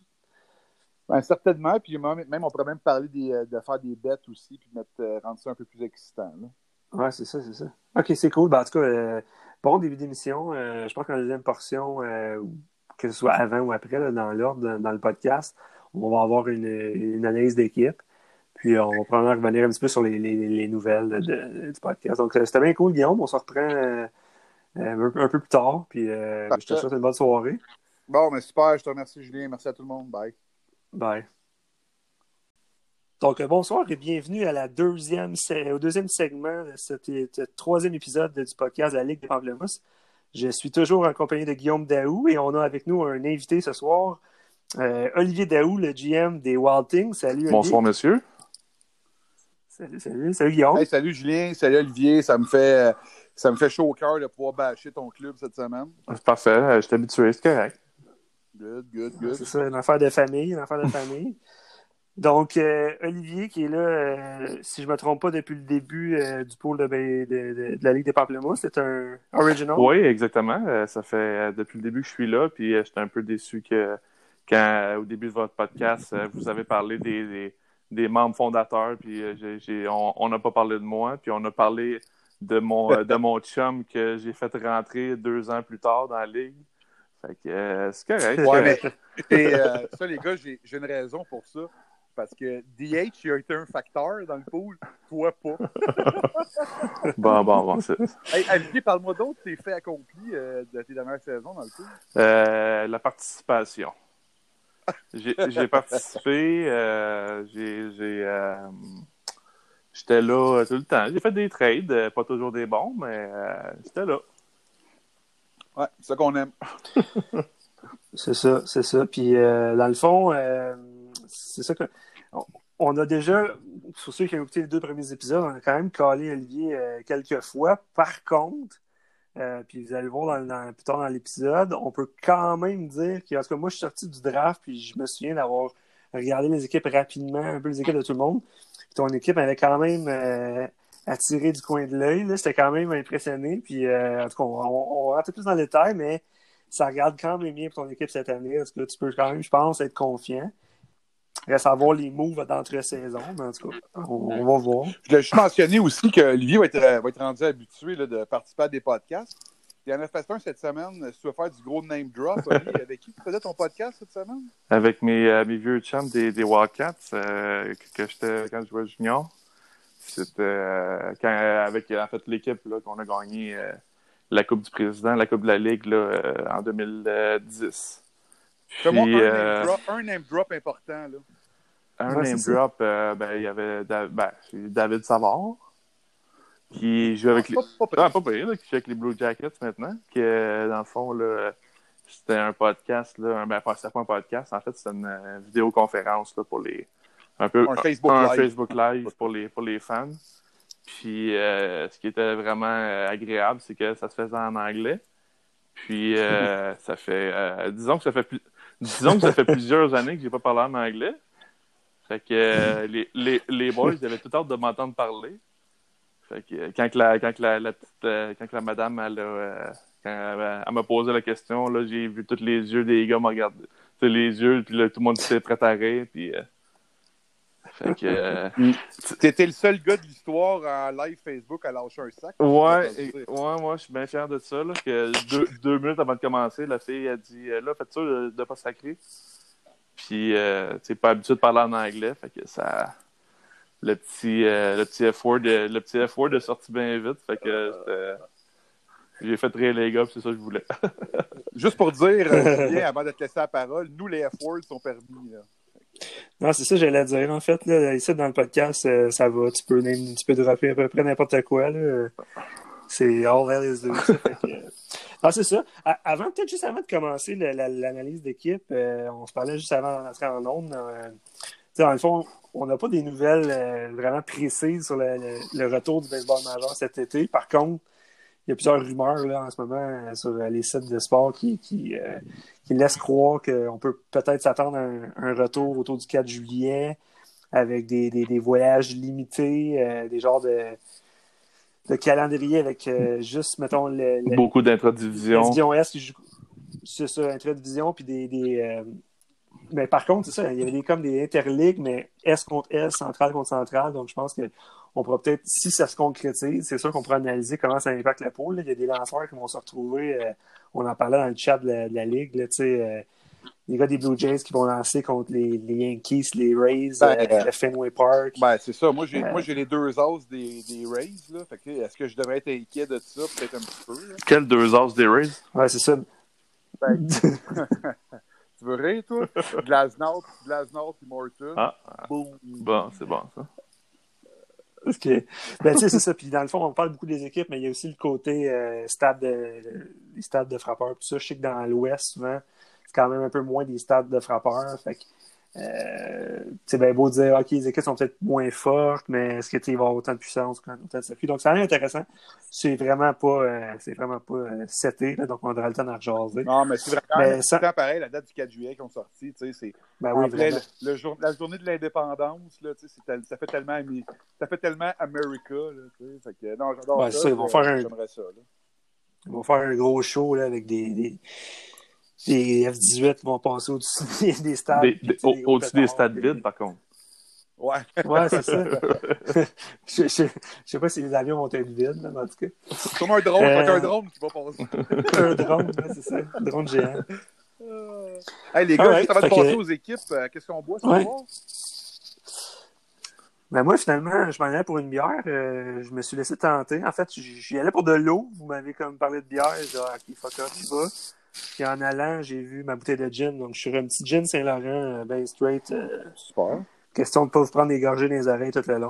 Ben, certainement, puis même, on pourrait même parler des, de faire des bets aussi, puis mettre, euh, rendre ça un peu plus excitant. Là. Ouais, c'est ça, c'est ça. OK, c'est cool. Ben, en tout cas... Euh, bon début d'émission. Euh, je pense qu'en deuxième portion, euh, que ce soit avant ou après, là, dans l'ordre, dans, dans le podcast, on va avoir une, une analyse d'équipe. Puis on va probablement revenir un petit peu sur les, les, les nouvelles de, de, du podcast. Donc c'était bien cool, Guillaume. On se reprend euh, un, un peu plus tard. Puis euh, je te souhaite une bonne soirée. Bon, mais super. Je te remercie, Julien. Merci à tout le monde. Bye. Bye. Donc, bonsoir et bienvenue à la deuxième, au deuxième segment de ce troisième épisode du podcast de la Ligue des Pamplemousses. Je suis toujours en compagnie de Guillaume Daou et on a avec nous un invité ce soir, euh, Olivier Daou, le G M des Wild Things. Salut, Olivier. Bonsoir, monsieur. Salut, salut. Salut, Guillaume. Hey, salut, Julien. Salut, Olivier. Ça me fait, ça me fait chaud au cœur de pouvoir bâcher ton club cette semaine. C'est parfait. Je t'habituais. C'est correct. Good, good, good. C'est ça, une affaire de famille, une affaire de famille. Donc, euh, Olivier, qui est là, euh, si je ne me trompe pas, depuis le début euh, du pôle de, de, de, de la Ligue des Pamplemousses, c'est un original? Oui, exactement. Euh, ça fait euh, depuis le début que je suis là, puis euh, j'étais un peu déçu que quand, au début de votre podcast, euh, vous avez parlé des, des, des membres fondateurs, puis euh, j'ai, j'ai, on n'a pas parlé de moi, puis on a parlé de mon, euh, de mon chum que j'ai fait rentrer deux ans plus tard dans la Ligue. Fait que euh, c'est correct. Ouais, mais, et, euh, ça, les gars, j'ai, j'ai une raison pour ça. Parce que D H, il a été un facteur dans le pool, toi pas. bon, bon, bon. C'est... Hey, Olivier, parle-moi d'autres tes faits accomplis euh, de tes dernières saisons dans le pool. Euh, la participation. J'ai, j'ai participé, euh, j'ai, j'ai, euh, j'étais là tout le temps. J'ai fait des trades, pas toujours des bons, mais euh, j'étais là. Ouais, c'est ça qu'on aime. c'est ça, c'est ça. Puis euh, dans le fond... Euh... C'est ça que on a déjà, pour ceux qui ont écouté les deux premiers épisodes, on a quand même calé Olivier euh, quelques fois. Par contre, euh, puis vous allez voir dans, dans, plus tard dans l'épisode, on peut quand même dire que, en tout cas, moi, je suis sorti du draft, puis je me souviens d'avoir regardé les équipes rapidement, un peu les équipes de tout le monde. Puis ton équipe avait quand même euh, attiré du coin de l'œil. Là, c'était quand même impressionné. Puis, euh, en tout cas, on va rentrer plus dans le détail, mais ça regarde quand même bien pour ton équipe cette année. En tout cas, tu peux quand même, je pense, être confiant. Reste à voir les moves d'entre-saison, mais en tout cas, on, on va voir. Je voulais juste mentionner aussi que Olivier va être, va être rendu habitué là, de participer à des podcasts. Il en a fait un cette semaine. Si tu veux faire du gros name drop, Oli, avec qui tu faisais ton podcast cette semaine? Avec mes, euh, mes vieux chums des, des Wildcats euh, que j'étais quand je jouais junior. C'était euh, quand, euh, avec en fait, l'équipe là, qu'on a gagné euh, la Coupe du Président, la Coupe de la Ligue là, euh, en deux mille dix. Puis, un, euh, name drop, un name drop important. Là. Un ouais, name drop, euh, ben, il y avait da- ben, David Savard. Qui joue avec, ah, les... pas, pas, pas pire, là, qui joue avec les Blue Jackets maintenant. Qui, euh, dans le fond, là, c'était un podcast. Là, un... Ben, c'était pas un podcast. En fait, c'était une euh, vidéoconférence là, pour les. Un peu. Un Facebook un, live. Un Facebook live pour les, pour les fans. Puis, euh, ce qui était vraiment euh, agréable, c'est que ça se faisait en anglais. Puis, euh, ça fait. Euh, disons que ça fait, plus... disons que ça fait plusieurs années que j'ai pas parlé en anglais. Fait que euh, les, les, les boys, ils avaient tout hâte de m'entendre parler. Fait que quand la, quand la, la petite, quand la madame, elle, a, elle, elle m'a posé la question, là, j'ai vu tous les yeux des gars me regarder. Tous les yeux, puis là, tout le monde s'est prêt à rire, puis... Euh... Fait que... Euh... T'étais le seul gars de l'histoire en live Facebook à lâcher un sac. Ouais, et, ouais, moi, je suis bien fier de ça, là, que deux, deux minutes avant de commencer, la fille a dit, là, faites sûr de ne pas sacrer. Puis, euh, tu sais, pas habitué de parler en anglais, fait que ça... Le petit, euh, le petit F-word le petit F-word est sorti bien vite. Fait que euh, j'ai fait rire les gars, puis c'est ça que je voulais. Juste pour dire, bien, avant de te laisser la parole, nous, les F-words sont permis. Là. Non, c'est ça que j'allais dire. En fait, là, ici, dans le podcast, ça va. Tu peux, tu peux dropper à peu près n'importe quoi. Là. C'est all hell is loose. Ah, c'est ça. Avant, peut-être juste avant de commencer la, la, l'analyse d'équipe, euh, on se parlait juste avant d'entrer en onde. Euh, Dans le fond, on n'a pas des nouvelles euh, vraiment précises sur le, le, le retour du baseball majeur cet été. Par contre, il y a plusieurs rumeurs là, en ce moment euh, sur euh, les sites de sport qui, qui, euh, qui laissent croire qu'on peut peut-être s'attendre à un, un retour autour du quatre juillet avec des, des, des voyages limités, euh, des genres de, de calendrier avec euh, juste, mettons... Le, le, Beaucoup d'intradivisions. Division S, qui joue, c'est ça, intradivision, puis des... des euh, mais par contre, c'est ça, il y avait des, comme des interligues, mais S contre S, centrale contre centrale. Donc, je pense qu'on pourra peut-être, si ça se concrétise, c'est sûr qu'on pourra analyser comment ça impacte la poule. Là. Il y a des lanceurs qui vont se retrouver, euh, on en parlait dans le chat de la, de la Ligue, là, euh, les gars des Blue Jays qui vont lancer contre les, les Yankees, les Rays, ben, euh, le Fenway Park. Ben, c'est ça, moi j'ai, euh, moi, j'ai les deux as des, des Rays. Là. Fait que, est-ce que je devrais être inquiet de ça, peut-être un petit peu? Là? Quels deux as des Rays? Ouais, c'est ça. Ben... Tu veux rire, toi? Glasnow, Glasnow et Morton. Ah, ah. Bon, c'est bon, ça. OK. Ben, tu sais, c'est ça. Puis, dans le fond, on parle beaucoup des équipes, mais il y a aussi le côté euh, stade de, les stades de frappeurs. Tout ça, je sais que dans l'Ouest, souvent, c'est quand même un peu moins des stades de frappeurs. Fait que, euh, c'est bien beau de dire, OK, les équipes sont peut-être moins fortes, mais est-ce que tu vas avoir autant de puissance, autant de circuit? Donc, ça a l'air intéressant. C'est vraiment pas, euh, c'est vraiment pas euh, cet été, là, donc on aura le temps d'en rejaser. Non, mais c'est vraiment ça... pareil, la date du quatre juillet qu'on sortit, tu sais, c'est... Ben oui, après, le, le jour... la journée de l'indépendance, là, tu sais, c'est... ça fait tellement, ça fait tellement America, là, tu sais, que... non, j'adore ouais, ça, ça, ils vont faire un... j'aimerais ça, là. Ils vont faire un gros show, là, avec des... des... Les F dix-huit vont passer au-dessus des stades. Des, des, au, des au-dessus des stades vides, par contre. Ouais. Ouais, c'est ça. je, je, je sais pas si les avions vont être vides, mais en tout cas. C'est comme un drone, euh... c'est un drone qui va passer. Un drone, ouais, c'est ça. Un drone géant. Euh... Hey, les gars, right, ça va te passer que... aux équipes. Qu'est-ce qu'on boit ce soir? Ouais. Ben moi, finalement, je m'en allais pour une bière. Euh, je me suis laissé tenter. En fait, j'y allais pour de l'eau. Vous m'avez comme parlé de bière. J'ai dit, OK, fuck off, tu vas. Puis en allant, j'ai vu ma bouteille de gin. Donc, je suis un petit gin Saint-Laurent, ben straight. Euh, Super. Question de ne pas vous prendre des gorgées dans les oreilles tout le long.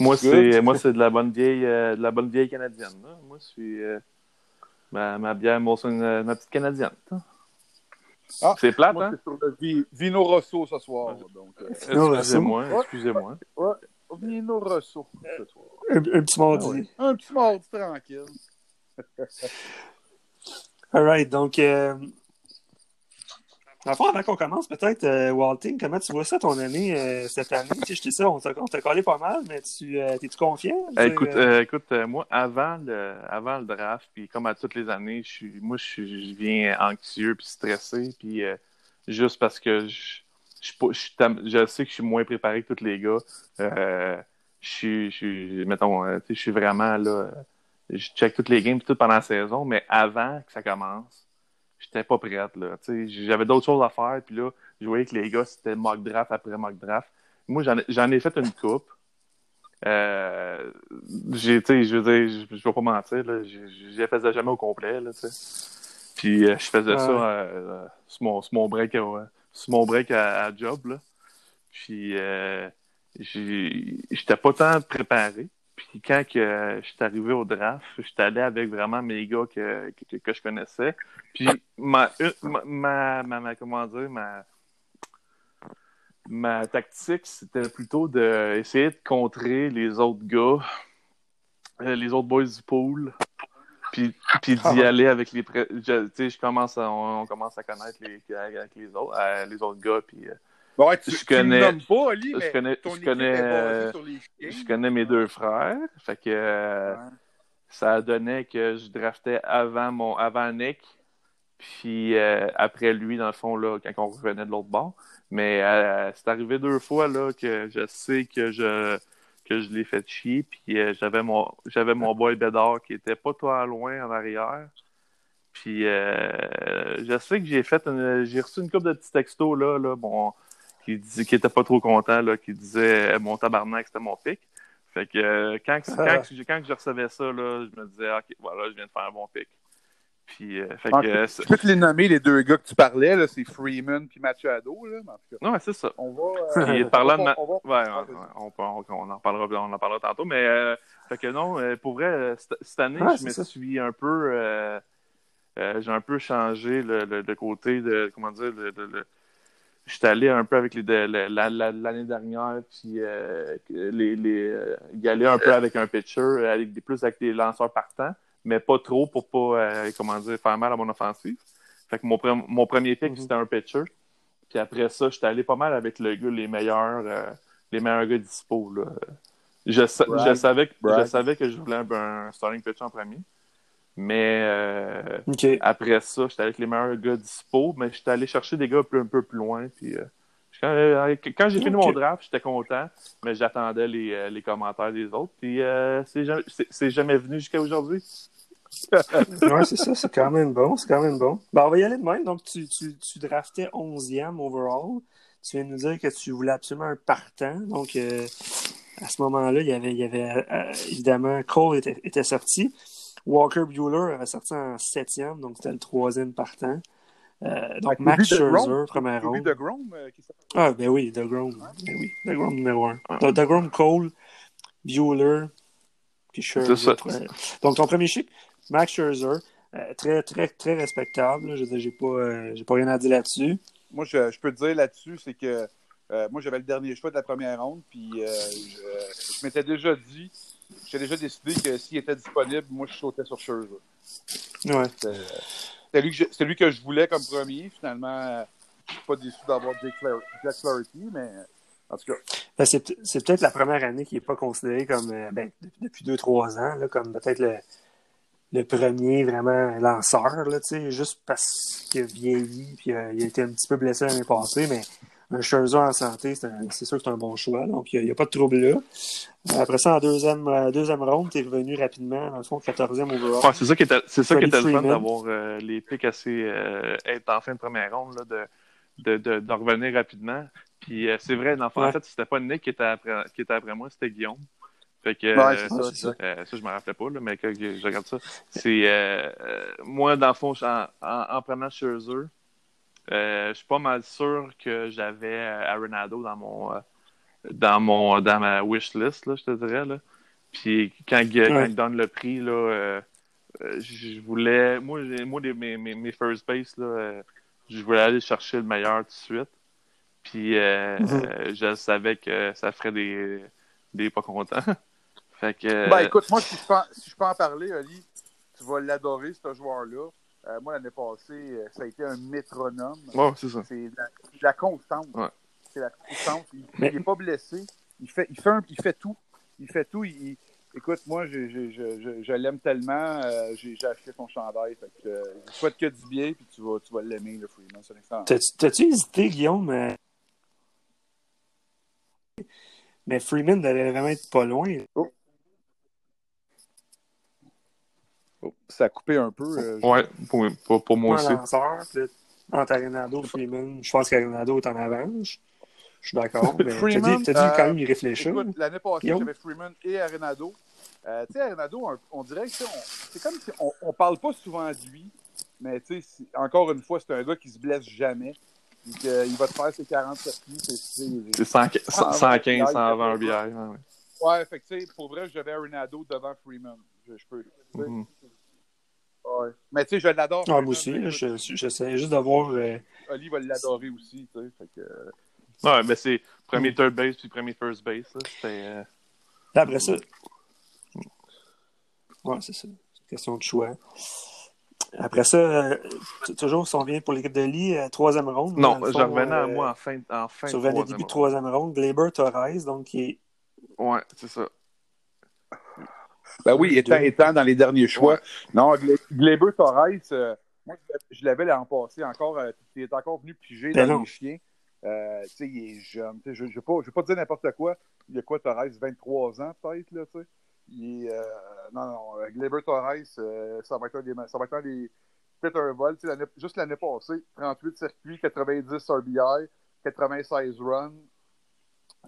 moi, c'est, moi, c'est de la bonne vieille, euh, de la bonne vieille canadienne. Là. Moi, je suis euh, ma, ma bière, moi, c'est une, ma petite canadienne. Ah, c'est plate, moi, hein? C'est sur le vi- Vino Rosso ce soir. Donc, euh, excusez-moi, excusez-moi. Ouais, ouais, Vino Rosso ce soir. Un, un petit mardi. Ah, oui. Un petit mardi tranquille. All right, donc, euh, avant qu'on commence, peut-être, euh, Walting, comment tu vois ça ton année euh, cette année? Tu sais, je te dis ça, on t'a, on t'a collé pas mal, mais tu euh, t'es-tu confiant? Euh, écoute, euh, écoute euh, moi, avant le, avant le draft, puis comme à toutes les années, je suis, moi, je, suis, je viens anxieux puis stressé, puis euh, juste parce que je, je, je, je, je sais que je suis moins préparé que tous les gars. Euh, je, je, mettons, tu sais, je suis vraiment là... je check toutes les games tout pendant la saison, mais avant que ça commence, j'étais pas prête, là. T'sais, j'avais d'autres choses à faire, puis là, je voyais que les gars, c'était mock draft après mock draft. Moi, j'en, j'en ai fait une coupe. Euh, j'ai, t'sais, je veux dire, je, je vais pas mentir, là, je les faisais jamais au complet, là, t'sais. Puis euh, je faisais ouais. ça euh, sur, mon, sur mon break, euh, sur mon break à, à job, là. Puis euh, j'ai, j'étais pas tant préparé. Puis quand que je suis arrivé au draft, je suis allé avec vraiment mes gars que, que, que je connaissais. Puis ma, ma, ma, ma comment dire, ma, ma tactique, c'était plutôt d'essayer de contrer les autres gars, les autres boys du pool, puis, puis d'y aller avec les... Pré- je, tu sais, je commence à, on, on commence à connaître les, avec les, autres, euh, les autres gars, puis... Euh, Bon, ouais, tu, je connais, tu pas, Oli, mais je connais, ton je connais, euh, sur les je connais mes deux frères. Fait que euh, ouais. ça donnait que je draftais avant mon avant Nick, puis euh, après lui dans le fond là, quand on revenait de l'autre bord. Mais euh, c'est arrivé deux fois là que je sais que je que je l'ai fait chier. Puis euh, j'avais mon j'avais mon boy Bédard qui était pas trop loin en arrière. Puis euh, je sais que j'ai fait une, j'ai reçu une couple de petits textos là là bon. Qui, dis, qui était pas trop content, là, qui disait « Mon tabarnak, c'était mon pic ». Fait que euh, quand, quand, quand, quand je recevais ça, là, je me disais « OK, voilà, je viens de faire un bon pic ». Puis, euh, fait que, euh, tu peux te les nommer, les deux gars que tu parlais, là, c'est Freeman puis Machado, là, mais en tout cas. Non, mais c'est ça. On va... Euh, parlant de ma... on, va... ouais, on, on, on, en parlera, on en parlera tantôt, mais euh, fait que non, pour vrai, cette, cette année, ah, je me ça. suis un peu... Euh, euh, j'ai un peu changé le, le, le côté de... Comment dire... Le, le, le... J'étais allé un peu avec les de, la, la, la, l'année dernière, puis euh, les, les, euh, y aller un peu avec un pitcher, avec des, plus avec des lanceurs partants, mais pas trop pour pas euh, comment dire, faire mal à mon offensive. Fait que mon, pre- mon premier pick, mm-hmm. c'était un pitcher. Puis après ça, j'étais allé pas mal avec le gars, les meilleurs, euh, les meilleurs gars dispo. Là. Je, sa- je, savais que, je savais que je voulais un, un starting pitcher en premier. Mais euh, okay. après ça, j'étais avec les meilleurs gars dispo, mais j'étais allé chercher des gars un peu, un peu plus loin. Puis, euh, quand, quand j'ai fini okay. mon draft, j'étais content, mais j'attendais les, les commentaires des autres. Puis euh, c'est, jamais, c'est, c'est jamais venu jusqu'à aujourd'hui. Ouais, c'est ça, c'est quand même bon. C'est quand même bon. Ben, on va y aller de même. Donc, tu, tu, tu draftais onzième overall. Tu viens de nous dire que tu voulais absolument un partant. Donc, euh, à ce moment-là, il y avait, il y avait euh, évidemment, Cole était, était sorti. Walker Buehler avait sorti en septième, donc c'était le troisième partant. Euh, donc Max Scherzer, première ronde. DeGrom, euh, qui ah, ben oui, DeGrom. Ah, ben oui, DeGrom numéro un. Ah. Donc DeGrom, Cole, Buehler, puis Scherzer. Donc ton premier chic, Max Scherzer, euh, très, très, très respectable. Je veux dire, j'ai pas, euh, j'ai pas rien à dire là-dessus. Moi, je, je peux te dire là-dessus, c'est que euh, moi, j'avais le dernier choix de la première ronde, puis euh, je, je m'étais déjà dit. J'ai déjà décidé que s'il était disponible, moi, je sautais sur Scherzer. Ouais. C'était, c'était, lui que je, c'était lui que je voulais comme premier. Finalement, je ne suis pas déçu d'avoir Jack Flaherty, mais en tout cas... Ben, c'est, c'est peut-être la première année qui n'est pas considérée comme... Ben, depuis deux trois ans, là, comme peut-être le, le premier vraiment lanceur, là, juste parce qu'il a vieilli et euh, il a été un petit peu blessé l'année passée, mais... Un Scherzer en santé, c'est, un, c'est sûr que c'est un bon choix. Donc, il n'y a, a pas de trouble là. Après ça, en deuxième, euh, deuxième ronde, tu es revenu rapidement, dans le fond, quatorzième overall. Ouais, c'est ça qui était, c'est ça qui était le fun d'avoir euh, les pics assez. Euh, être en fin de première ronde, là, de, de, de, de revenir rapidement. Puis, euh, c'est vrai, dans le fond, ouais. en fait, c'était pas Nick qui était après, qui était après moi, c'était Guillaume. Fait que, ouais, c'est euh, ça, c'est ça. Euh, ça, je m'en rappelais pas, là, mais quand je regarde ça, c'est. Euh, euh, moi, dans le fond, en, en, en prenant Scherzer, Euh, je suis pas mal sûr que j'avais euh, Arenado dans mon euh, dans mon dans ma wish list là, je te dirais là. Puis quand, euh, ouais. quand il donne le prix là, euh, euh, je voulais moi j'ai, moi les, mes, mes mes first base là, euh, je voulais aller chercher le meilleur tout de suite. Puis euh, mm-hmm. euh, je savais que ça ferait des des pas contents. Fait que. Euh... Ben écoute, moi si je peux en, si je peux en parler, Oli, tu vas l'adorer ce joueur là. Euh, moi, l'année passée, ça a été un métronome. Oh, c'est ça. C'est la, la constante. Ouais. C'est la constante. Il n'est mais... pas blessé. Il fait, il, fait un, il fait tout. Il fait tout. Il, il... Écoute, moi, je, je, je, je, je l'aime tellement. Euh, j'ai, j'ai acheté son chandail. Fait que, euh, je souhaite que du bien, puis tu vas, tu vas l'aimer, le Freeman. C'est excellent. T'as-tu, t'as-tu hésité, Guillaume? Mais, mais Freeman devait vraiment être pas loin. Oh. Oh, ça a coupé un peu. Euh, je... Ouais, pour, pour, pour moi aussi. Un lanceur, puis entre Arenado et Freeman, je pense qu'Arenado est en avance. Je suis d'accord. Mais Freeman, t'as dit, t'as dit quand même, il réfléchit. Écoute, l'année passée, Yo. j'avais Freeman et Arenado. Euh, tu sais, Arenado, on, on dirait que c'est comme si on, on parle pas souvent de lui, mais tu sais, encore une fois, c'est un gars qui se blesse jamais. Donc, euh, il va te faire ses quarante-sept pieds. C'est, c'est, c'est cent quinze, cent vingt B I. Ouais, ouais. Ouais, fait que tu sais, pour vrai, j'avais Arenado devant Freeman. Je, je peux. Mm-hmm. Ouais. Mais tu sais, je l'adore. Ah, moi aussi, là, je, je, j'essaie juste d'avoir. Euh... Oli va l'adorer aussi, tu sais. Fait que. Euh... Ouais, mais c'est premier third base puis premier first base. Là, c'était, euh... Après ça. Ouais, c'est ça. C'est une question de choix. Après ça, euh, toujours, si on vient pour l'équipe de Lee, euh, troisième ronde. Non, je revenais à moi en fin de en fin. Sur le début de troisième ronde, Gleyber Torres, donc qui est. Ouais, c'est ça. Ben oui, étant, étant dans les derniers choix. Ouais. Non, Gleyber Torres, euh, moi, je l'avais l'an passé encore. Euh, il est encore venu piger ben dans non. les chiens. Euh, tu sais, il est jeune. T'sais, je ne je, je vais pas te dire n'importe quoi. Il y a quoi, Torres? vingt-trois ans, peut-être, là, tu sais. Il est, euh, non, non, Gleyber Torres, euh, ça va être un des... Ça va être un des peut-être un vol. L'année, juste l'année passée, trente-huit circuits, quatre-vingt-dix R B I, quatre-vingt-seize runs.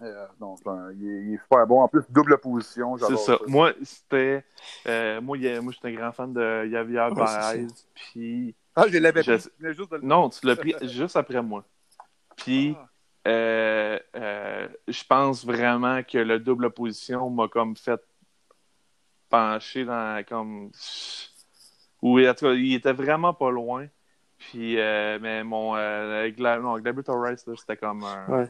Euh, donc, un, il, est, il est super bon. En plus, double position. C'est ça. ça. Moi, c'était... Euh, moi, il, moi, j'étais un grand fan de Javier Baez, oh, puis... Ah, je l'avais je... pris. Je juste de... Non, tu l'as pris juste après moi. Puis, ah. euh, euh, je pense vraiment que le double position m'a comme fait pencher dans comme... Oui, en tout cas, il était vraiment pas loin. Puis, euh, mais mon... Euh, Gla... Non, Gleyber Torres, c'était comme un... Ouais.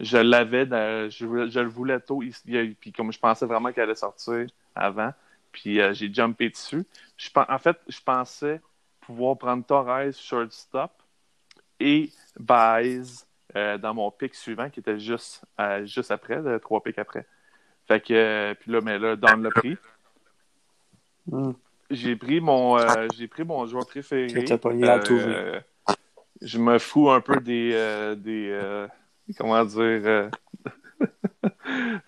Je l'avais, dans... je, je le voulais tôt. Il... Puis comme je pensais vraiment qu'il allait sortir avant, puis euh, j'ai jumpé dessus. Je... En fait, je pensais pouvoir prendre Torres shortstop et Baez euh, dans mon pick suivant qui était juste, euh, juste après, de, trois picks après. Fait que, euh, puis là, mais là, Don l'a pris. Mm. J'ai pris mon euh, j'ai pris mon joueur préféré. Euh, euh, je me fous un peu des, euh, des euh, comment dire, euh...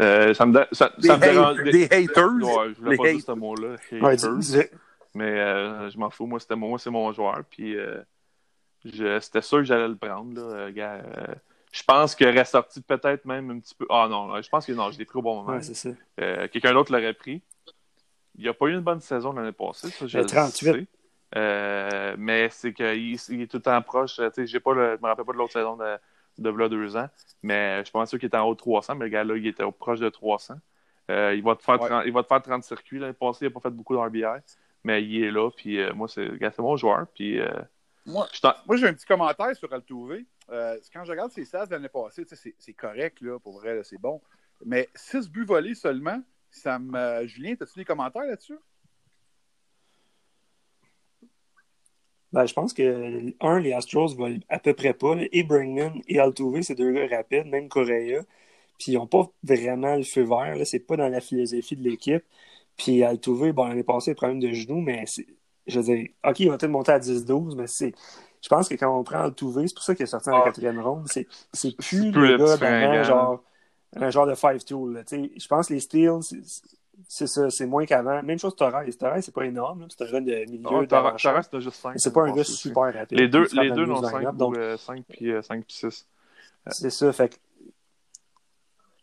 euh, ça me, da... ça, ça me dérange. Des, des haters. Ouais, je voulais les pas hate... dire ce mot-là, haters. Ouais, mais euh, je m'en fous, moi, c'était moi, c'est mon joueur, puis... Euh... Je, c'était sûr que j'allais le prendre. Là, gars. Euh, je pense qu'il aurait sorti peut-être même un petit peu. Ah non, je pense que non, je l'ai pris au bon moment. Ouais, c'est ça. Euh, quelqu'un d'autre l'aurait pris. Il n'a pas eu une bonne saison l'année passée. Ça, je le sais. Euh, mais c'est qu'il il est tout le temps proche. J'ai pas le, je ne me rappelle pas de l'autre saison de, de là deux ans. Mais je pense qu'il était en haut de trois cents. Mais le gars-là, il était au proche de trois cents. Euh, il, va te faire ouais. trente, il va te faire trente circuits. L'année passée, il n'a pas fait beaucoup d'R B I. Mais il est là. Puis euh, moi, c'est, gars, c'est mon joueur. Puis. Euh, Moi, moi, j'ai un petit commentaire sur Altuve. Euh, quand je regarde ses stats de l'année passée, c'est, c'est correct, là, pour vrai, là, c'est bon. Mais six buts volés seulement, ça me. Julien, as-tu des commentaires là-dessus? Ben, je pense que, un, les Astros volent à peu près pas. Là, et Bregman et Altuve, c'est deux gars rapides, même Correa. Puis ils n'ont pas vraiment le feu vert. Là, c'est pas dans la philosophie de l'équipe. Puis Altuve, bon, l'année passée, problème de genoux, mais c'est. Je veux dire, OK, il va peut-être monter à dix douze, mais c'est... Je pense que quand on prend Altuve, c'est pour ça qu'il est sorti en ah, quatrième ronde, c'est, c'est plus c'est le gars d'un genre, un genre de five-tool. Je pense que les steals, c'est, c'est ça, c'est moins qu'avant. Même chose Torres. Torres, c'est pas énorme, là, c'est un gars de milieu. Oh, Torres, c'est juste cinq. C'est pas un gars super rapide. Les deux, les deux n'ont cinq, donc cinq puis six. C'est ça, fait que...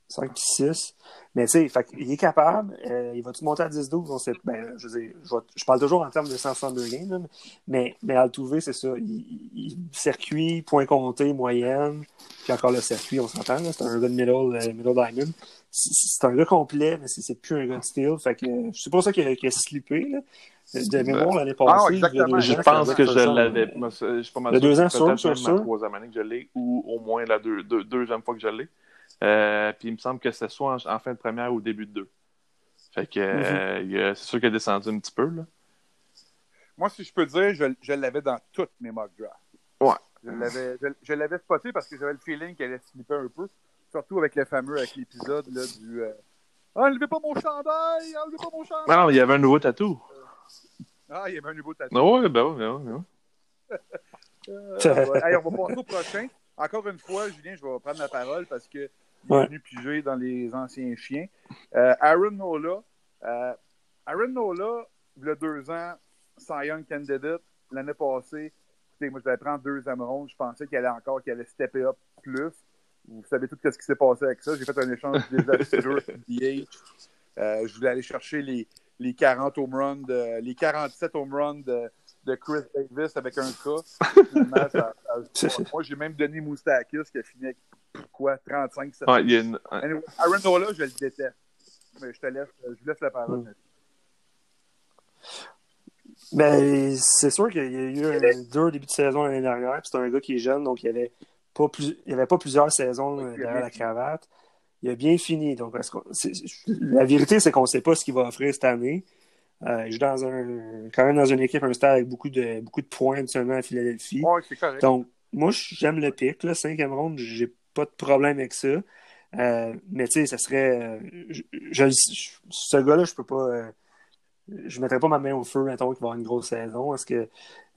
cinq six. Mais tu sais, il est capable. Euh, il va tout monter à dix douze. On sait, ben, je, veux dire, je, vais, je parle toujours en termes de cent soixante-deux games. Mais, mais Altuve, c'est ça. Il, il, circuit, point compté, moyenne. Puis encore le circuit, on s'entend. Là, c'est un gars de middle, euh, middle diamond. C'est, c'est un gars complet, mais c'est, c'est plus un gars de steel. Fait que euh, c'est pour ça qu'il a, qu'il a slippé. Là. De mémoire, l'année passée. Ah, je, je pense que, que je l'avais. Moi, je suis pas mal de deux ans, sur sur la troisième année que je l'ai, ou au moins la deux, deux, deuxième fois que je l'ai. Euh, puis il me semble que c'est soit en, en fin de première ou au début de deux. Fait que euh, mm-hmm. il, c'est sûr qu'il a descendu un petit peu. Là. Moi, si je peux dire, je, je l'avais dans toutes mes mock drafts. Ouais. Je l'avais, je, je l'avais spoté parce que j'avais le feeling qu'elle allait flipper un peu. Surtout avec le fameux avec l'épisode là, du euh, enlevez pas mon chandail! Enlevez pas mon chandail! Non, non, il y avait un nouveau tatou. Euh, ah, il y avait un nouveau tatou. Oh, oui, ben oui, ben oui. Ben oui. euh, ouais. Allez, on va passer au prochain. Encore une fois, Julien, je vais prendre la parole parce que. Ouais. Il est venu piger dans les anciens chiens. Euh, Aaron Nola. Euh, Aaron Nola, il y a deux ans, Cy Young Candidate l'année passée. Écoutez, moi, je vais prendre deux émeraudes. Je pensais qu'il allait encore, qu'il allait stepper up plus. Vous savez tout ce qui s'est passé avec ça. J'ai fait un échange désastreux D H. Euh, je voulais aller chercher les, les quarante home runs, de, les quarante-sept home runs de, de Chris Davis avec un K. Finalement, ça, ça, moi, j'ai même donné Moustakis qui a fini avec quoi, trente-cinq sept. Ouais, une... anyway, Aaron Nola, je le déteste. Mais je te laisse, je vous laisse la parole. Mm. Ben, c'est sûr qu'il y a eu un dur début de saison l'année dernière. C'est un gars qui est jeune, donc il n'y avait, plus... avait pas plusieurs saisons euh, derrière la cravate. Il a bien fini. Donc, parce que c'est... la vérité, c'est qu'on ne sait pas ce qu'il va offrir cette année. Euh, il joue dans un... quand même dans une équipe, un stade avec beaucoup de, beaucoup de points seulement à Philadelphie. Ouais, c'est correct. Donc, moi, j'aime le pick. Là, cinquième ronde, j'ai pas de problème avec ça. Euh, mais tu sais, ça serait... Je... Je... Je... Ce gars-là, je peux pas... Euh... Je ne mettrais pas ma main au feu, mettons, qu'il va avoir une grosse saison. Parce que,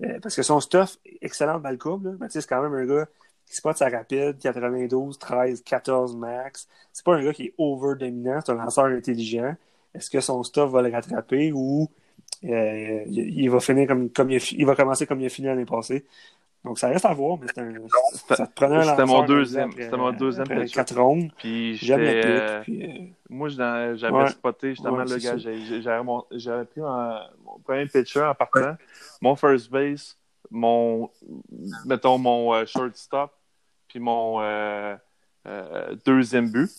euh, parce que son stuff, excellent balle courbe, mais c'est quand même un gars qui spot sa rapide, quatre-vingt-douze, treize, quatorze max. C'est pas un gars qui est over-dominant, c'est un lanceur intelligent. Est-ce que son stuff va le rattraper ou euh, il, il va finir comme, comme il, il va commencer comme il a fini l'année passée? Donc, ça reste à voir, mais c'est un, non, ça te prenait un lanceur. C'était mon deuxième. Après, c'était mon deuxième. Après quatre rondes. Puis j'aime le pic. Puis, euh... moi, j'avais ouais. spoté justement ouais, le gars. J'ai, j'avais, mon, j'avais pris ma, mon premier pitcher en partant. Ouais. Mon first base, mon, mettons, mon euh, shortstop, puis mon euh, euh, deuxième but.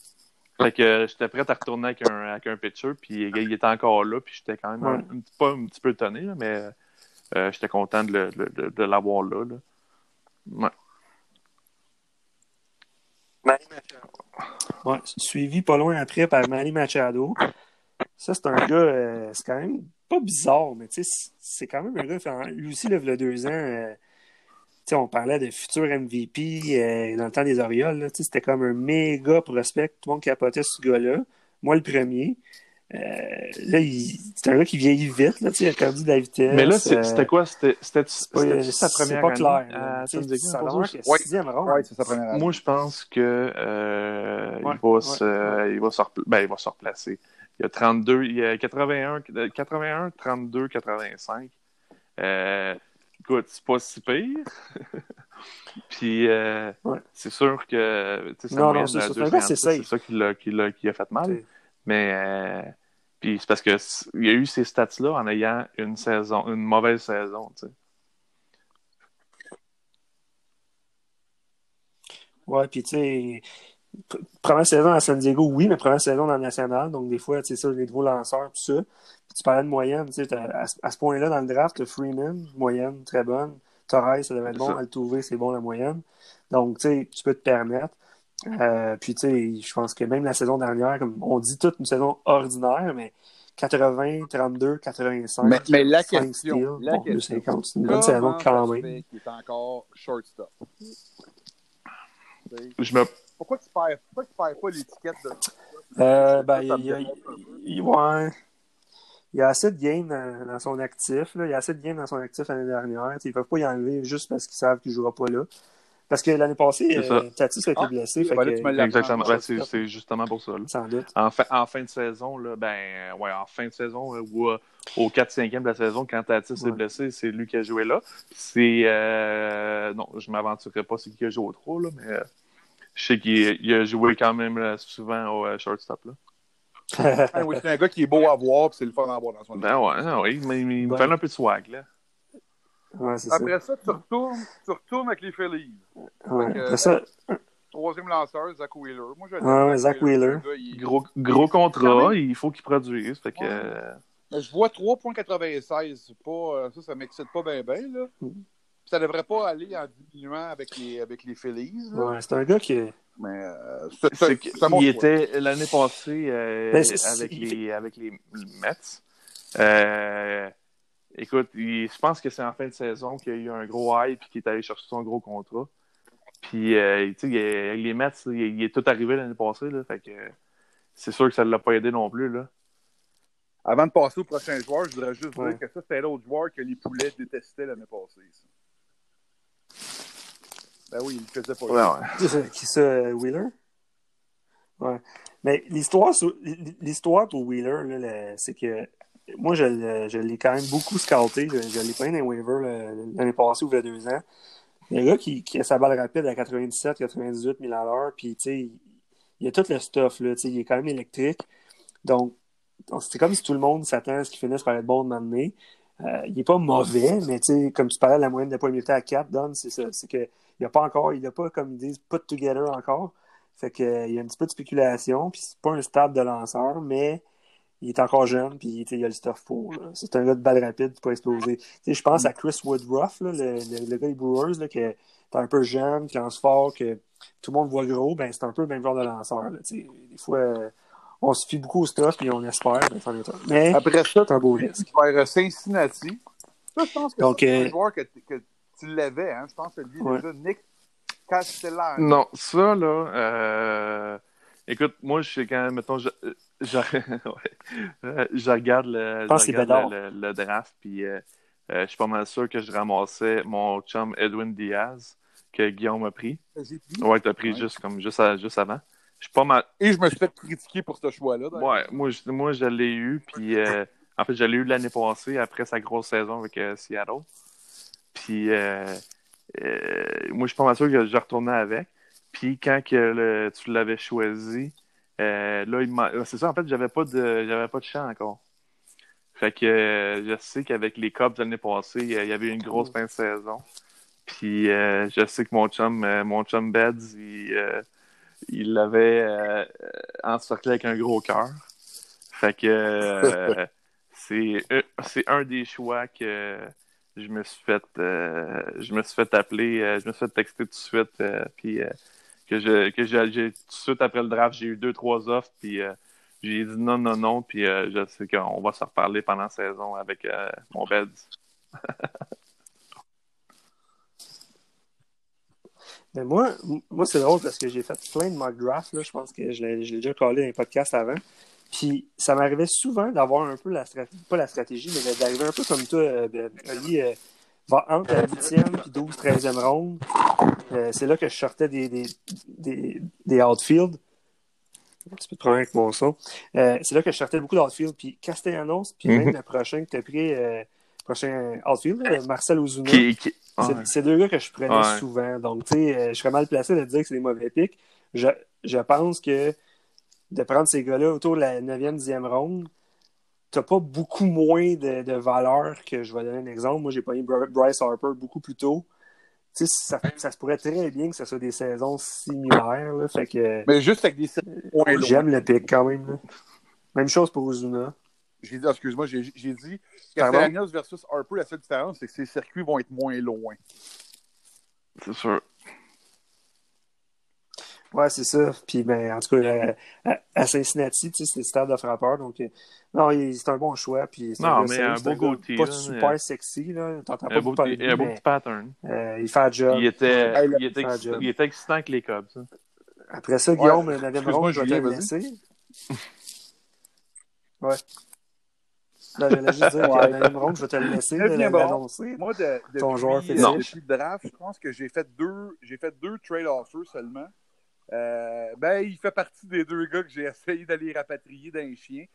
Fait que j'étais prêt à retourner avec un, avec un pitcher. Puis il était encore là. Puis j'étais quand même ouais. un, un, pas un petit peu étonné, là, mais euh, j'étais content de, le, de, de l'avoir là. là. Ouais. Manny Machado. Ouais, suivi pas loin après par Manny Machado. Ça, c'est un gars, euh, c'est quand même pas bizarre, mais tu sais, c'est quand même un gars, fait, lui aussi, là, il y a deux ans, euh, tu sais, on parlait de futur M V P euh, dans le temps des Orioles, là, tu sais, c'était comme un méga prospect, tout le monde capotait ce gars-là, moi le premier. Euh, là, il... c'est un gars qui vieillit vite, là, il a perdu de la vitesse. Mais là, euh... c'était quoi? C'était, c'était, c'était, c'était juste sa première année? C'est pas clair. Euh, c'est sixième ronde. Ouais, c'est sa première année. Moi, je pense qu'il euh, ouais, va, ouais, se, ouais. Il va, se repla... ben, il va se replacer. Il y a trente-deux, il y a quatre-vingt-un, trente-deux, quatre-vingt-cinq. Euh, écoute, c'est pas si pire. Puis, euh, ouais. c'est sûr que ça non, non, c'est, c'est, c'est, c'est, c'est ça qui l'a, qui l'a, qui a fait mal. T'es... Mais... Euh... Puis c'est parce qu'il c- y a eu ces stats-là en ayant une saison, une mauvaise saison, tu sais. Ouais, puis tu sais, première saison à San Diego, oui, mais première saison dans le national, donc des fois, tu sais, ça, les nouveaux lanceurs, tout ça. Pis tu parlais de moyenne, tu sais, à, à ce point-là, dans le draft, le Freeman, moyenne, très bonne. Torres, ça devait être bon, Altuve, c'est bon, la moyenne. Donc, tu sais, tu peux te permettre. Euh, puis tu sais, je pense que même la saison dernière, comme on dit toute une saison ordinaire, mais quatre-vingts, trente-deux, quatre-vingt-cinq, mais, mais la question, steals, la bon, question, deux cent cinquante, c'est une bonne saison quand même. Qui est encore shortstop. Je me... Pourquoi tu perds, pourquoi tu perds pas l'étiquette de... Euh, ben, il y a, il, ouais, il y a assez de gains dans, dans son actif, là. Il y a assez de gains dans son actif l'année dernière. T'sais, ils peuvent pas y enlever juste parce qu'ils savent qu'il jouera pas là. Parce que l'année passée, euh, Tatis a été ah, blessé. Fait bah là, que... Exactement. Ben, c'est, c'est justement pour ça. Là. Sans doute. En, fa- en fin de saison, là, ben, ouais, en fin de saison, là, ou euh, au quatre-cinquième de la saison, quand Tatis ouais. est blessé, c'est lui qui a joué là. C'est, euh, non, je ne m'aventurerai pas c'est qui a joué au trois, là, mais euh, je sais qu'il il a joué quand même là, souvent au euh, shortstop. Là. ah, oui, c'est un gars qui est beau à voir, puis c'est le fun à voir dans son équipe. Ben ouais, ouais, mais il me ouais. fait un peu de swag, là. Ouais, c'est après ça, ça tu, retournes, tu retournes avec les Phillies. Ouais, après euh, ça... Troisième lanceur, Zack Wheeler. Moi, je ah, ouais, Zack Wheeler. Wheeler. Gars, il... gros, gros contrat, même... il faut qu'il produise. Fait que... ouais. Je vois trois virgule quatre-vingt-seize. Pas... Ça, ça m'excite pas bien, bien. Mm-hmm. Ça devrait pas aller en diminuant avec les, avec les Phillies. Ouais, c'est un gars qui. Mais, euh, c'est, c'est, c'est, c'est il était quoi. L'année passée euh, ben, c'est, avec, c'est... Les, avec les Mets. Euh. Écoute, il, je pense que c'est en fin de saison qu'il y a eu un gros hype et qu'il est allé chercher son gros contrat. Puis, euh, tu sais, avec les Mets, il, il est tout arrivé l'année passée. Là, fait que c'est sûr que ça ne l'a pas aidé non plus. Là. Avant de passer au prochain joueur, je voudrais juste ouais. dire que ça, c'était l'autre joueur que les Poulets détestaient l'année passée. Ça. Ben oui, il ne faisait pas. Ouais, ouais. Qui ça, Wheeler? Ouais. Mais l'histoire, l'histoire pour Wheeler, là, c'est que moi, je, je l'ai quand même beaucoup scouté. Je, je l'ai pris dans les waivers l'année passée ou il y a deux ans. Le gars qui, qui a sa balle rapide à quatre-vingt-dix-sept, quatre-vingt-dix-huit mille à l'heure, puis tu sais, il, il a tout le stuff, là, tu sais, il est quand même électrique. Donc, c'est comme si tout le monde s'attend à ce qu'il finisse par être bon de m'amener. Euh, il n'est pas mauvais, mais tu sais, comme tu parlais de la moyenne de points à quatre, Don, c'est ça. C'est qu'il n'a pas encore, il n'a pas, comme ils disent, put together encore. Fait qu'il y a un petit peu de spéculation, puis c'est pas un stade de lanceur, mais il est encore jeune, puis il a le stuff pour. Là. C'est un gars de balle rapide qui peut exploser. Je pense à Chris Woodruff, là, le, le, le gars des Brewers, là, qui est un peu jeune, qui lance fort, que tout le monde voit gros, ben c'est un peu le même genre de lanceur. Là, des fois, euh, on se fie beaucoup au stuff, puis on espère. Ben, c'en est un. Mais après ça, c'est un beau risque. Vers Cincinnati, ça, je pense que donc, c'est euh... un joueur que, que tu l'avais. Hein. Je pense que lui, ouais. déjà, Nick Castellaire. Non, ça, là... Euh... Écoute, moi, je suis quand même, mettons, je, je, ouais, je regarde le, je regarde le, le, le draft, puis euh, euh, je suis pas mal sûr que je ramassais mon chum Edwin Diaz, que Guillaume a pris. J'ai pris. Ouais, t'as pris ouais. juste, comme, juste, à, juste avant. Je suis pas mal... Et je me suis fait critiquer pour ce choix-là. D'ailleurs. Ouais, moi je, moi, je l'ai eu, puis euh, en fait, je l'ai eu l'année passée, après sa grosse saison avec euh, Seattle. Puis, euh, euh, moi, je suis pas mal sûr que je retournais avec. Puis quand que le, tu l'avais choisi, euh, là, il m'a... c'est ça, en fait, j'avais pas de j'avais pas de champ encore. Fait que euh, je sais qu'avec les Cubs l'année passée, il y avait une grosse fin de saison. Puis euh, je sais que mon chum, euh, mon chum Beds, il, euh, il l'avait euh, encerclé avec un gros cœur. Fait que euh, c'est, c'est un des choix que... Je me suis fait euh, je me suis fait appeler, euh, je me suis fait texter tout de suite. Euh, puis euh, que je que j'ai, j'ai tout de suite après le draft, j'ai eu deux, trois offres, puis euh, j'ai dit non, non, non, puis euh, je sais qu'on va se reparler pendant la saison avec euh, mon Beds. Mais moi, moi c'est drôle parce que j'ai fait plein de mock drafts, là, je pense que je l'ai, je l'ai déjà collé dans les podcasts avant. Puis, ça m'arrivait souvent d'avoir un peu la stratégie, pas la stratégie, mais d'arriver un peu comme toi, euh, Ali, euh, entre la huitième et douze treizième ronde. Euh, c'est là que je sortais des, des, des, des outfield. Un petit peu de problème avec mon son. Euh, c'est là que je sortais beaucoup d'outfield. Puis Castellanos, puis même mm-hmm. le prochain que tu as pris, euh, prochain outfield, euh, Marcel Ozuna. Qui, qui... Oh, c'est, ouais. c'est deux gars que je prenais oh, ouais. souvent. Donc, tu sais, euh, je serais mal placé de dire que c'est des mauvais pics. Je, je pense que de prendre ces gars-là autour de la neuvième, dixième ronde, t'as pas beaucoup moins de, de valeur que, je vais donner un exemple, moi j'ai pogné Bryce Harper beaucoup plus tôt. Tu sais, ça, ça se pourrait très bien que ça soit des saisons similaires, là, fait que... Mais juste avec des points longs. J'aime le pick quand même, là. Même chose pour Ozuna. J'ai dit, excuse-moi, j'ai, j'ai dit, Castellanos versus Harper, la seule différence, c'est que ces circuits vont être moins loin. C'est sûr. Ouais, c'est ça. Puis, ben, en tout cas, à, à Cincinnati, tu sais, c'est le stade de frappeur. Donc, euh, non, il, c'est un bon choix. Puis, c'est non, un mais sérieux, un beau goatee. Pas là, super mais... sexy, là. T'entends pas beaucoup parler. Il a un beau petit pattern. Euh, il fait un job. Il était, il, il, était exc- job. il était excitant avec les Cubs. Hein. Après ça, Guillaume, ouais, la deuxième ronde, je vais te laisser. Ouais. Là, j'allais juste dire, ouais, la deuxième ronde, je vais te le laisser. L'annoncer. Moi, de, de ton depuis, joueur fait non. Depuis le draft, je pense que j'ai fait deux, j'ai fait deux trade offers seulement. Euh, ben, il fait partie des deux gars que j'ai essayé d'aller rapatrier d'un chien.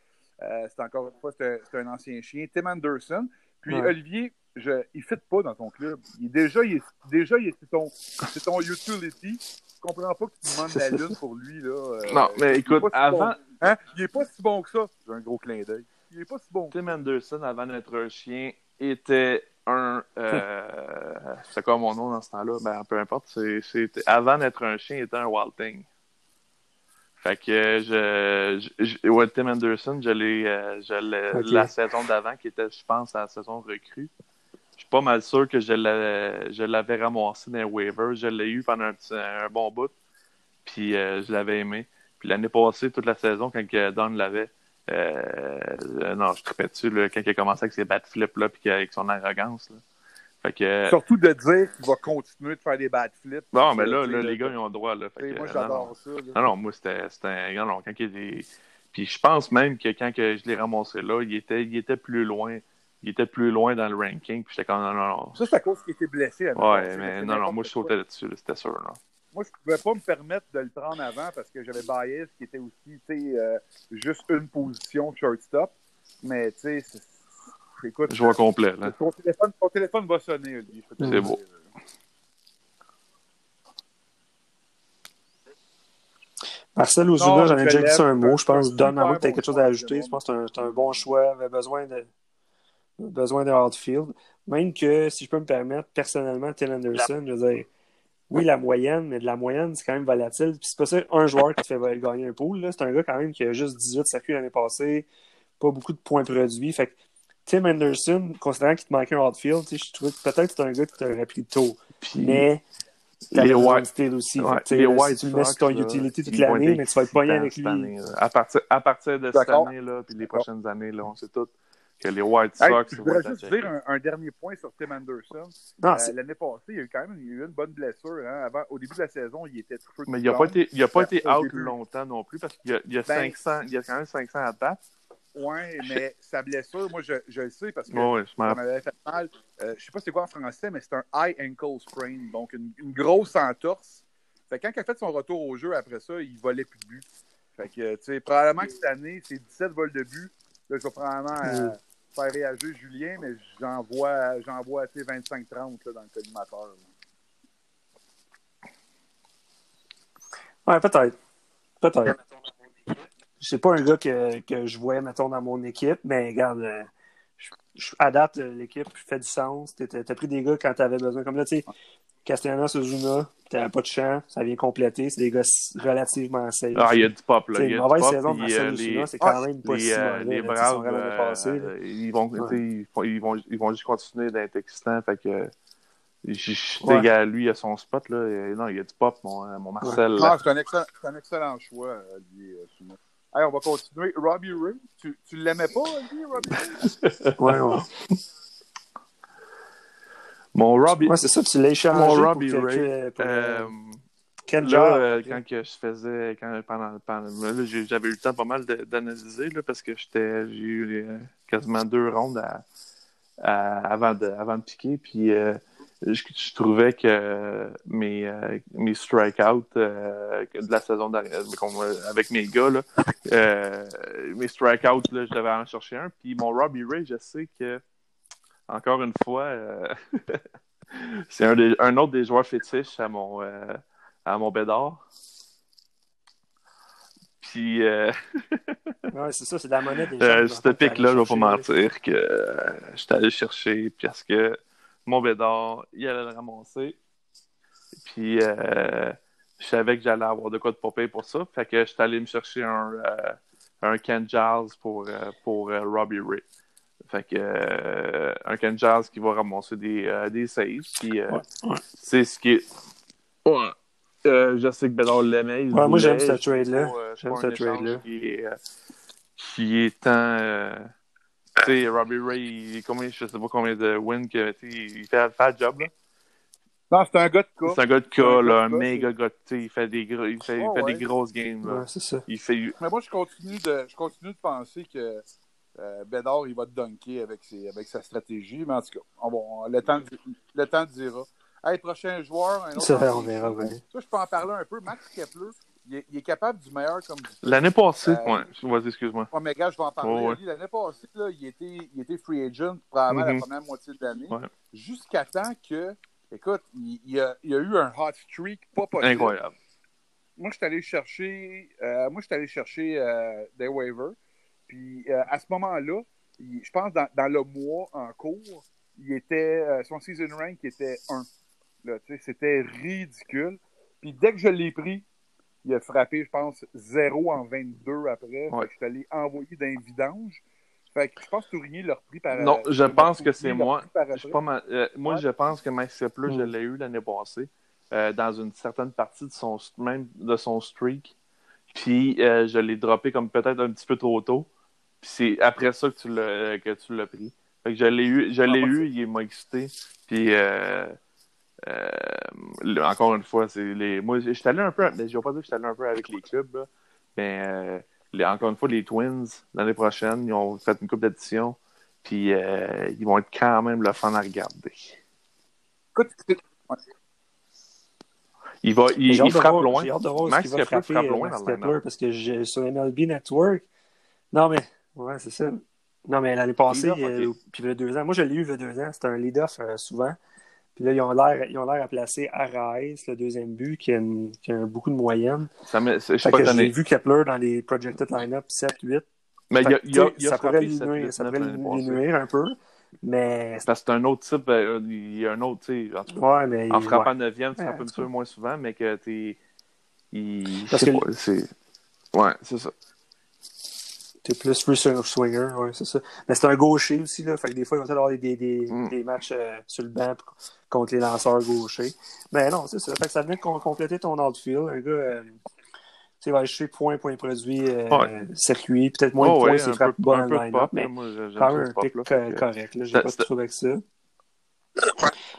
Euh, c'est encore une fois, c'est un, c'est un ancien chien, Tim Anderson. Puis ouais. Olivier, je, il ne fit pas dans ton club. Il, déjà, il, déjà il, c'est, ton, c'est ton utility. Je ne comprends pas que tu demandes la lune pour lui. Là. Euh, non, mais écoute, si avant. Bon, hein? Il n'est pas si bon que ça. J'ai un gros clin d'œil. Il n'est pas si bon. Tim Anderson, avant d'être chien, était un. Euh, c'est quoi mon nom dans ce temps-là? Ben, peu importe. C'est, c'est, avant d'être un chien, il était un Wild Thing. Fait que je. je ouais, Tim Anderson, je l'ai. Euh, je l'ai okay. La saison d'avant, qui était, je pense, la saison recrue. Je suis pas mal sûr que je l'avais, je l'avais ramassé dans les waivers. Je l'ai eu pendant un, petit, un bon bout. Puis euh, je l'avais aimé. Puis l'année passée, toute la saison, quand Don l'avait. Euh, euh, non, je tripais dessus là, quand il a commencé avec ses bat flips là, puis avec son arrogance. Là. Fait que... Surtout de dire qu'il va continuer de faire des bat flips. Non, mais là, là le... les gars, ils ont le droit. Là. Fait que, moi, j'adore non, ça. Là. Non, non, moi, c'était, c'était un. Non, non, quand il était... Puis je pense même que quand que je l'ai ramassé là, il était, il était plus loin. Il était plus loin dans le ranking. Puis j'étais comme non, non, non. Ça, c'est à cause qu'il était blessé. Avec ouais, ça, mais non, non, moi, je sautais là-dessus, là, c'était sûr. Là. Moi, je ne pouvais pas me permettre de le prendre avant parce que j'avais Baez qui était aussi, tu sais, euh, juste une position shortstop. Mais tu sais, écoute. Joueur complet, là. Ton téléphone, ton téléphone va sonner, Olivier. C'est beau. Marcel Ozuna, j'en ai déjà dit un mot. Je pense, Don, avant que tu aies quelque chose à ajouter, je pense que c'est un, un bon choix. Avait besoin de besoin de outfield. Même que, si je peux me permettre, personnellement, Tim Anderson, je veux dire, oui, la moyenne, mais de la moyenne, c'est quand même volatile. Puis c'est pas ça, un joueur qui te fait gagner un pool, là. C'est un gars quand même qui a juste dix-huit circuits l'année passée, pas beaucoup de points produits. Fait que Tim Anderson, considérant qu'il te manquait un outfield, je trouvais que peut-être que c'est un gars qui t'aurait pris tôt. Puis... mais... les White aussi. Ouais, les White si tu mets sur ton là, utility toute l'année, mais tu vas être pogné avec lui. Année, à, partir, à partir de D'accord. cette année-là, puis les prochaines D'accord. années, là, on sait tout que les White Sox... Hey, je voudrais juste dire un, un dernier point sur Tim Anderson. Non, euh, l'année passée, il y a eu quand même il y a eu une bonne blessure. Hein, avant, au début de la saison, il était truc. Mais il n'a pas été, il a pas été out longtemps non plus, parce qu'il y a, il y a, ben, cinq cents, il y a quand même cinq cents à battre. Oui, mais sa blessure, moi, je, je le sais parce que oh, oui, je m'en... ça m'avait fait mal. Euh, je ne sais pas c'est quoi en français, mais c'est un high ankle sprain, donc une, une grosse entorse. Fait que quand il a fait son retour au jeu après ça, il volait plus de but. Fait que, tu sais, probablement que cette année, c'est dix-sept vols de but. Là, je vais probablement euh, faire réagir Julien, mais j'en vois, j'en vois tu sais, vingt-cinq trente là, dans le collimateur. Oui, peut-être. Peut-être. C'est pas un gars que, que je voyais, mettons, dans mon équipe, mais regarde, je, je adapte l'équipe, je fais du sens. T'es, t'as pris des gars quand t'avais besoin. Comme là, tu sais, Castellanos, Ozuna, t'avais pas de champ, ça vient compléter. C'est des gars relativement safe. Ah, il y a du pop, là. Il y a une mauvaise saison de Marcel Ozuna, c'est quand même pas si mauvais. Les Braves, ils vont juste continuer d'être excitants. Fait que, je suis à lui, à son spot, là. Non, il y a du pop, mon, mon Marcel. Ouais. Ah, c'est, un excellent, c'est un excellent choix, Olivier Ozuna. Hey, on va continuer. Robbie Ray, tu, tu l'aimais pas, Robbie, Robbie Ray? Ouais, ouais. Mon Robbie... ouais, c'est ça, tu l'as échangé. Mon Robbie pour Ray... Euh, pour, euh, quel genre? Euh, quand que je faisais... Quand, pendant, pendant, là, j'avais eu le temps pas mal de, d'analyser, là, parce que j'étais, j'ai eu les, quasiment deux rondes à, à, avant, de, avant de piquer, puis euh, je, je trouvais que mes, mes strikeouts euh, de la saison dernière, avec mes gars, là, Euh, mes strikeouts, là, je devais en chercher un. Puis mon Robbie Ray, je sais que, encore une fois, euh, c'est un, des, un autre des joueurs fétiches à mon, euh, à mon Bédard. Puis. Euh, ouais, c'est ça, c'est de la monnaie des gens. Ce pic-là, je vais pas mentir, que euh, j'étais allé le chercher parce que mon Bédard, il allait le ramasser. Puis. Euh, Je savais que j'allais avoir de quoi de popper pour ça. Fait que je suis allé me chercher un, euh, un Ken Giles pour, euh, pour euh, Robbie Ray. Fait que euh, un Ken Giles qui va ramasser des, euh, des saves. Puis euh, ouais, ouais. c'est ce qui est. Ouais. Euh, je sais que Bédard l'aimait. Ouais, moi, voulait. j'aime ce trade-là. Euh, j'aime ce trade-là. Qui est, euh, qui est tant. Euh... Tu sais, Robbie Ray, il, combien, je sais pas combien de wins que, il fait, fait le job, là. Non, c'est un gars de cas. C'est un gars de cas, là, un méga gars de cas. Il fait des, gros, il fait, oh, il fait ouais. des grosses games. Là. Ouais, c'est ça. Il fait... Mais moi, je continue de, je continue de penser que euh, Bédard, il va te dunker avec, ses, avec sa stratégie. Mais en tout cas, on, bon, le, temps, le temps dira. Hey, prochain joueur, un autre. Ça, on verra, ouais. Ça, je peux en parler un peu. Max Kepler, il est, il est capable du meilleur comme... L'année passée, euh, ouais. Vas-y, excuse-moi. Oh, mais gars, je vais en parler. Oh, ouais. L'année passée, là, il, était, il était free agent probablement mm-hmm. la première moitié de l'année. Ouais. Jusqu'à temps que... Écoute, il, il, a, il a eu un hot streak pas possible. Incroyable. Moi, je suis allé chercher, euh, moi, je suis allé chercher euh, des waivers. Puis, euh, à ce moment-là, il, je pense dans, dans le mois en cours, il était, euh, son season rank était un. Là, c'était ridicule. Puis, dès que je l'ai pris, il a frappé, je pense, zéro en vingt-deux après. Ouais. Fait que je suis allé envoyer d'un vidange. Fait que je pense que Tourigny l'a repris par... Non, je pense que c'est moi. Je pas ma... euh, moi, ouais. je pense que Max Kepler, mm. je l'ai eu l'année passée, euh, dans une certaine partie de son, même de son streak. Puis, euh, je l'ai droppé comme peut-être un petit peu trop tôt. Puis, c'est après ça que tu l'as, que tu l'as pris. Fait que je l'ai eu, je l'ai ah, eu il m'a excité. Puis, euh, euh, encore une fois, c'est les... moi, je suis allé un peu... Je ne vais pas dire que je suis allé un peu avec les clubs, là, mais... Euh, encore une fois, les Twins, l'année prochaine, ils ont fait une coupe d'addition, puis euh, ils vont être quand même le fun à regarder. Écoute, il, va, il, il frappe voir, loin. J'ai hâte de voir Max Kepler frappe loin Max dans le Kepler, parce que j'ai, sur M L B Network, non mais, ouais, c'est ça. Non, mais l'année passée, puis okay. il y a deux ans. Moi, je l'ai eu il y a deux ans. C'était un lead-off euh, souvent. Puis là, ils ont l'air, ils ont l'air à placer Arraez, le deuxième but, qui a, une, qui a beaucoup de moyenne. Ça me, c'est, je sais pas que j'ai vu Kepler dans les projected line-up sept huit. Mais fait, y a, y a, y a ça pourrait lui nuire un peu. Mais... Parce que c'est un autre type. Il y a un autre, tu sais. En, ouais, mais... en frappant neuvième, tu frappes un peu moins souvent, mais que t'es. Il... Parce que... pas, c'est... Ouais, c'est ça. T'es plus free swinger, ouais, c'est ça. Mais c'est un gaucher aussi, là. Fait que des fois, ils vont avoir des, des, des, mm. des matchs euh, sur le banc contre les lanceurs gauchers. Mais non, c'est ça. Fait que ça venait de compléter ton outfield. Un gars, euh, tu vas acheter point, point produit, euh, ouais. circuit, peut-être moins oh, de points, ouais, c'est frappe bonne un peu line-up, pop, mais moi, quand même un pic euh, correct, là. J'ai c'est, pas de trouble avec ça.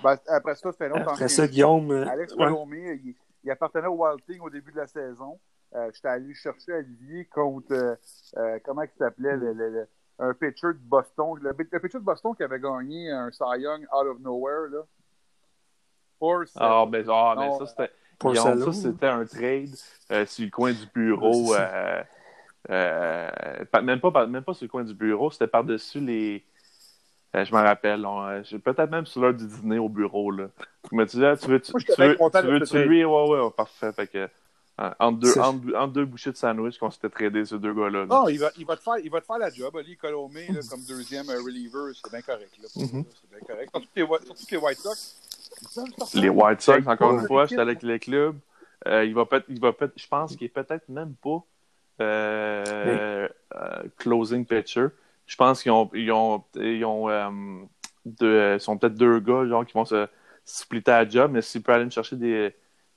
Ben, après ça, fait longtemps. Après ça, Guillaume... Euh, Alex Colomé, ouais. il, il appartenait au Wild Things au début de la saison. Euh, j'étais allé chercher Olivier contre, euh, euh, comment il s'appelait, le, le, le, un pitcher de Boston. Le, le pitcher de Boston qui avait gagné un Cy Young out of nowhere, là. Force. Ah, mais, ah, mais non, ça, c'était, Guillaume, ça, c'était un trade euh, sur le coin du bureau. Euh, euh, même, pas, même pas sur le coin du bureau, c'était par-dessus les... Euh, je m'en rappelle. On, euh, peut-être même sur l'heure du dîner au bureau, là. Mais tu disais, tu veux tu, Moi, tu veux, tu veux tuer? Ouais, ouais, ouais, parfait. Fait que... Entre deux, entre, entre deux bouchées de sandwich qu'on s'était tradé, ces deux gars-là. Non, oh, il, va, il, va te faire, il va te faire la job. Oli Colomé, là, comme deuxième reliever, c'est bien correct. Là, mm-hmm. C'est bien correct. Surtout les, surtout les White Sox. Les White Sox, encore une fois, j'étais avec les clubs. Euh, il va peut-être, il va peut-être, je pense qu'il est peut-être même pas euh, oui. euh, closing pitcher. Je pense qu'ils ont, ils ont, ils ont euh, deux, sont peut-être deux gars genre qui vont se splitter à la job, mais s'ils peuvent aller me chercher des...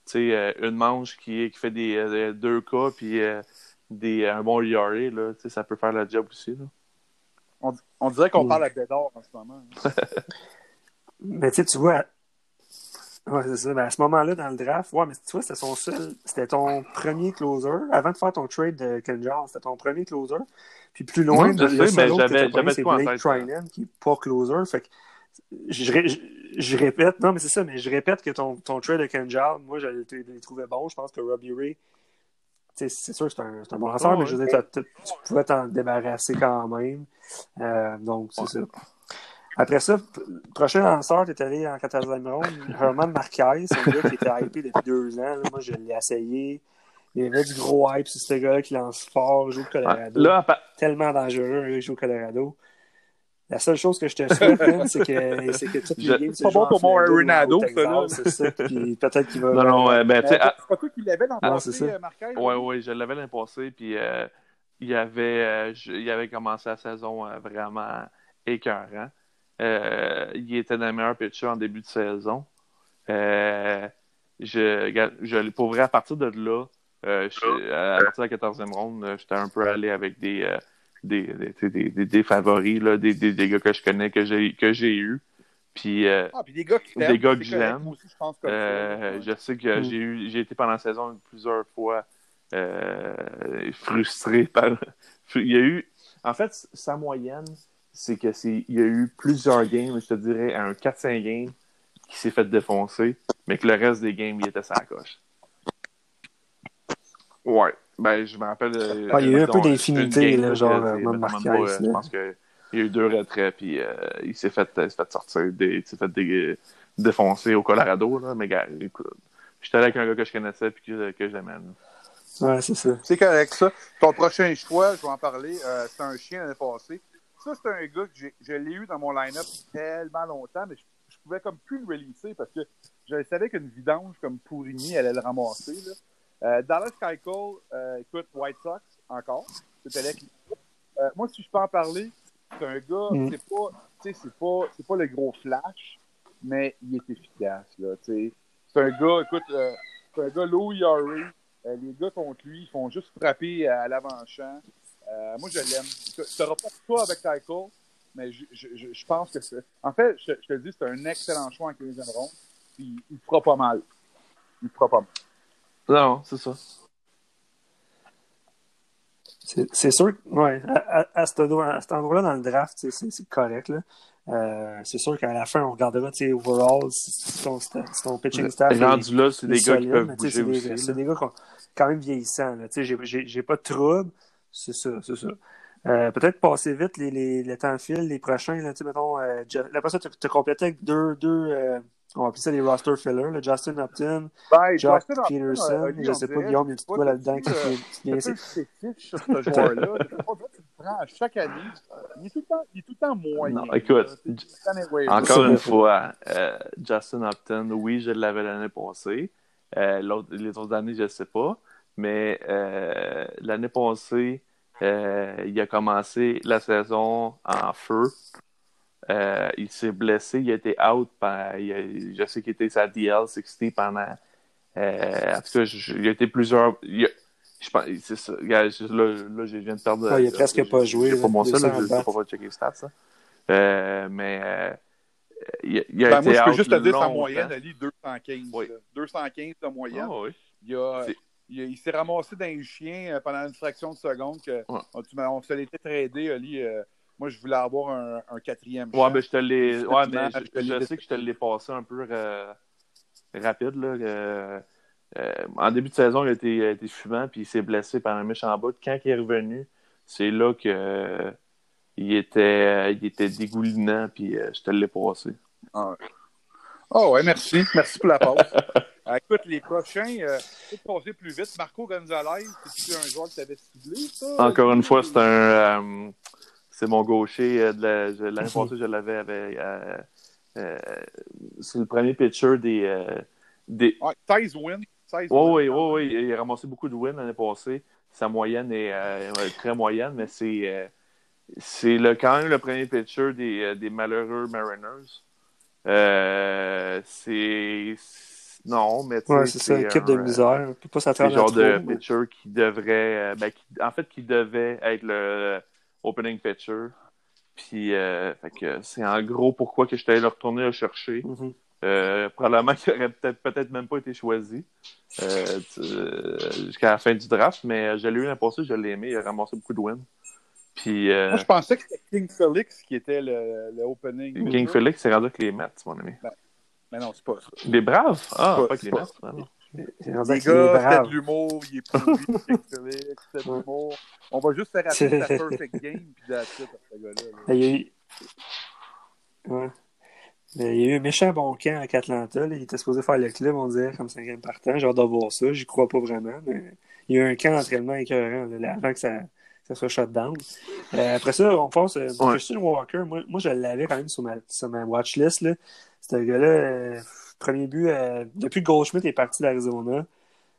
C'est euh, une manche qui, qui fait des euh, deux cas puis euh, des, un bon E R A, là, ça peut faire la job aussi. Là. On, on dirait qu'on oui. parle à Bédard en ce moment. Hein. Mais tu vois, ouais, c'est ça, ben à ce moment-là, dans le draft, ouais, mais tu vois, c'était son seul, c'était ton premier closer. Avant de faire ton trade de Ken Giles, c'était ton premier closer. Puis plus loin, oui, de, le seul autre j'avais, que j'avais c'est Blake Treinen qui n'est pas closer. Fait que Je, je, je répète, non, mais c'est ça, mais je répète que ton, ton trade de Ken Giles, moi, je le trouvais bon. Je pense que Robbie Ray, c'est sûr que c'est un, c'est un bon lanceur, mais je veux dire, tu pouvais t'en débarrasser quand même. Euh, donc, c'est ouais. ça. Après ça, prochain lanceur, tu es allé en quatorzième round, Herman Marquez, c'est un gars qui était hypé depuis deux ans. Là. Moi, je l'ai essayé. Il y avait du gros hype sur ce gars-là qui lance fort, joue au Colorado. Là, pa- Tellement dangereux, il joue au Colorado. La seule chose que je te souhaite, hein, c'est que c'est que toutes les games, c'est pas bon pour mon Arenado, ça là. C'est ça. Puis peut-être qu'il va. Non, non, euh, ben tu sais, c'est à... pas toi qui l'avais l'an passé, Marquez. Oui, oui, je l'avais l'an passé, puis euh, il avait, euh, je, il avait commencé la saison euh, vraiment écœurant. Euh, il était dans le meilleur pitcher en début de saison. Euh, je, je, pour vrai, à partir de là, euh, je, à partir de la quatorzième ronde, j'étais un peu allé avec des. Euh, Des, des, des, des, des favoris, là, des, des, des gars que je connais, que j'ai, que j'ai eu. Puis, euh, ah, puis des gars qui des gars que j'aime. Aussi, je, pense, comme euh, je sais que mm. j'ai, eu, j'ai été pendant la saison plusieurs fois euh, frustré par. Il y a eu. En fait, sa moyenne, c'est que c'est il y a eu plusieurs games, je te dirais, un quatre cinq games qui s'est fait défoncer, mais que le reste des games, il était sur la coche. Ouais. Ben, je me rappelle. Ah, il y a eu un peu d'infinité, là, genre, Mme Marquez. Je pense qu'il y a eu deux retraits, puis euh, il s'est fait, il s'est fait sortir, des, il s'est fait des, défoncer au Colorado, là. Mais, gars, écoute, j'étais allé avec un gars que je connaissais, puis que, que j'aimais. Ouais, c'est ça. C'est correct, ça. Ton prochain choix, je vais en parler, euh, c'est un chien l'année passée. Ça, c'est un gars que j'ai, je l'ai eu dans mon line-up tellement longtemps, mais je, je pouvais comme plus le releaser, parce que je savais qu'une vidange comme Pourrini allait le ramasser, là. Euh, Dallas Keuchel, euh, écoute, White Sox, encore. C'était là. Euh, moi, si je peux en parler, c'est un gars, mm. c'est pas, tu sais, c'est pas, c'est pas le gros flash, mais il est efficace, là, tu sais. C'est un gars, écoute, euh, c'est un gars low E R A. Euh, les gars contre lui, ils font juste frapper à l'avant-champ. Euh, moi, je l'aime. Tu n'auras pas de choix avec Keuchel, mais je, je, je, je pense que c'est... En fait, je, je te le dis, c'est un excellent choix en quinzième ronde, puis il fera pas mal. Il fera pas mal. Non, c'est ça. C'est, c'est sûr que, ouais, à, à, à, cet, à cet endroit-là dans le draft, c'est, c'est correct, là. Euh, c'est sûr qu'à la fin, on regardera, tu sais, overall, si ton, ton pitching staff. Rendu là, c'est des gars solide, qui peuvent bouger c'est aussi. Des, c'est des gars qui ont, quand même vieillissants, là. Tu sais, j'ai, j'ai, j'ai pas de trouble. C'est ça, c'est ça. Euh, peut-être passer vite les, les, les temps file, les prochains, là, tu sais, mettons, euh, Jeff... après ça, tu as complété avec deux, deux euh, on va appeler ça les roster fillers, là, Justin Upton, ben, Jack Pederson, euh, je sais pas, Guillaume, il y a tout quoi là-dedans qui vient ici. C'est fiche sur ce joueur-là, je sais pas, tu le prends à chaque année, il est tout le temps, il est tout le temps moyen. Non, écoute, euh, encore une fois, euh, Justin Upton, oui, je l'avais l'année passée, euh, l'autre, les autres années, je sais pas, mais euh, l'année passée, Euh, il a commencé la saison en feu. Euh, il s'est blessé. Il a été out. Par, il a, je sais qu'il était sa D L soixante pendant. Euh, en tout cas, je, il a été plusieurs. Il a, je pense, c'est ça. Là, je viens de perdre. Ouais, il n'a presque là, pas joué. C'est pas mon seul. Je ne vais pas checker les stats. Ça. Euh, mais euh, il, il a ben, été moi, je peux out juste te dire sa moyenne, elle est deux cent quinze. Oui. deux cent quinze de moyenne. Ah, oui. Il y a. C'est... Il, il s'est ramassé dans les chiens pendant une fraction de seconde. Que, ouais. on, on se l'était tradé, Oli. Euh, moi, je voulais avoir un, un quatrième. Ouais, mais je te l'ai. Ouais, mais je, je, je sais que je te l'ai passé un peu euh, rapide. Là, euh, euh, en début de saison, il a été, il a été fumant, puis il s'est blessé par un méchant bout. Quand il est revenu, c'est là que euh, il était, il était dégoulinant, puis euh, je te l'ai passé. Ah ouais. Oh, ouais, merci. Merci pour la passe. Euh, écoute, les prochains, euh, peut-être passer plus vite. Marco Gonzalez, c'est-tu un joueur que tu avais ciblé, ça? Encore une fois, c'est un. Euh, c'est mon gaucher. Euh, de la, je, l'année passée, je l'avais avec. Euh, euh, c'est le premier pitcher des. Euh, des... Ah, seize wins. Oui, oui, oui. Il a ramassé beaucoup de wins l'année passée. Sa moyenne est euh, très moyenne, mais c'est. Euh, c'est le, quand même le premier pitcher des, des malheureux Mariners. Euh, c'est. Non, mais tu ouais, c'est, c'est une équipe un, de misère. On peut pas s'attendre à trop. C'est le genre de mais... pitcher qui devrait... Ben, qui, en fait, qui devait être le opening pitcher. Puis, euh, fait que c'est en gros pourquoi que je suis allé le retourner le chercher. Mm-hmm. Euh, probablement qu'il n'aurait peut-être, peut-être même pas été choisi euh, jusqu'à la fin du draft, mais je l'ai eu l'an passé, je l'ai aimé. Il a ramassé beaucoup de wins. Puis, euh... Moi, je pensais que c'était King Felix qui était le, le opening pitcher. King Felix, c'est rendu avec les Mets, mon ami. Ben. Mais non, c'est pas ça. Des braves? Ah, c'est pas, pas que les braves. Ah, les gars, c'était de l'humour, il est pourri, c'était de l'humour. On va juste faire rappeler sa perfect game, puis de la suite à ce gars-là. Là. Il y a eu... Ouais. Mais il y a eu un méchant bon camp avec Atlanta. Là. Il était supposé faire le club, on dirait, comme cinquième partant. J'ai hâte de voir ça, j'y crois pas vraiment. Mais... Il y a eu un camp d'entraînement écœurant, là, avant que ça... ça soit shutdown. Euh, après ça, on passe... Euh, ouais. Christian Walker, moi, moi, je l'avais quand même sur ma, sur ma watchlist, là. C'est un gars-là, euh, premier but, euh, depuis que Goldschmidt est parti d'Arizona,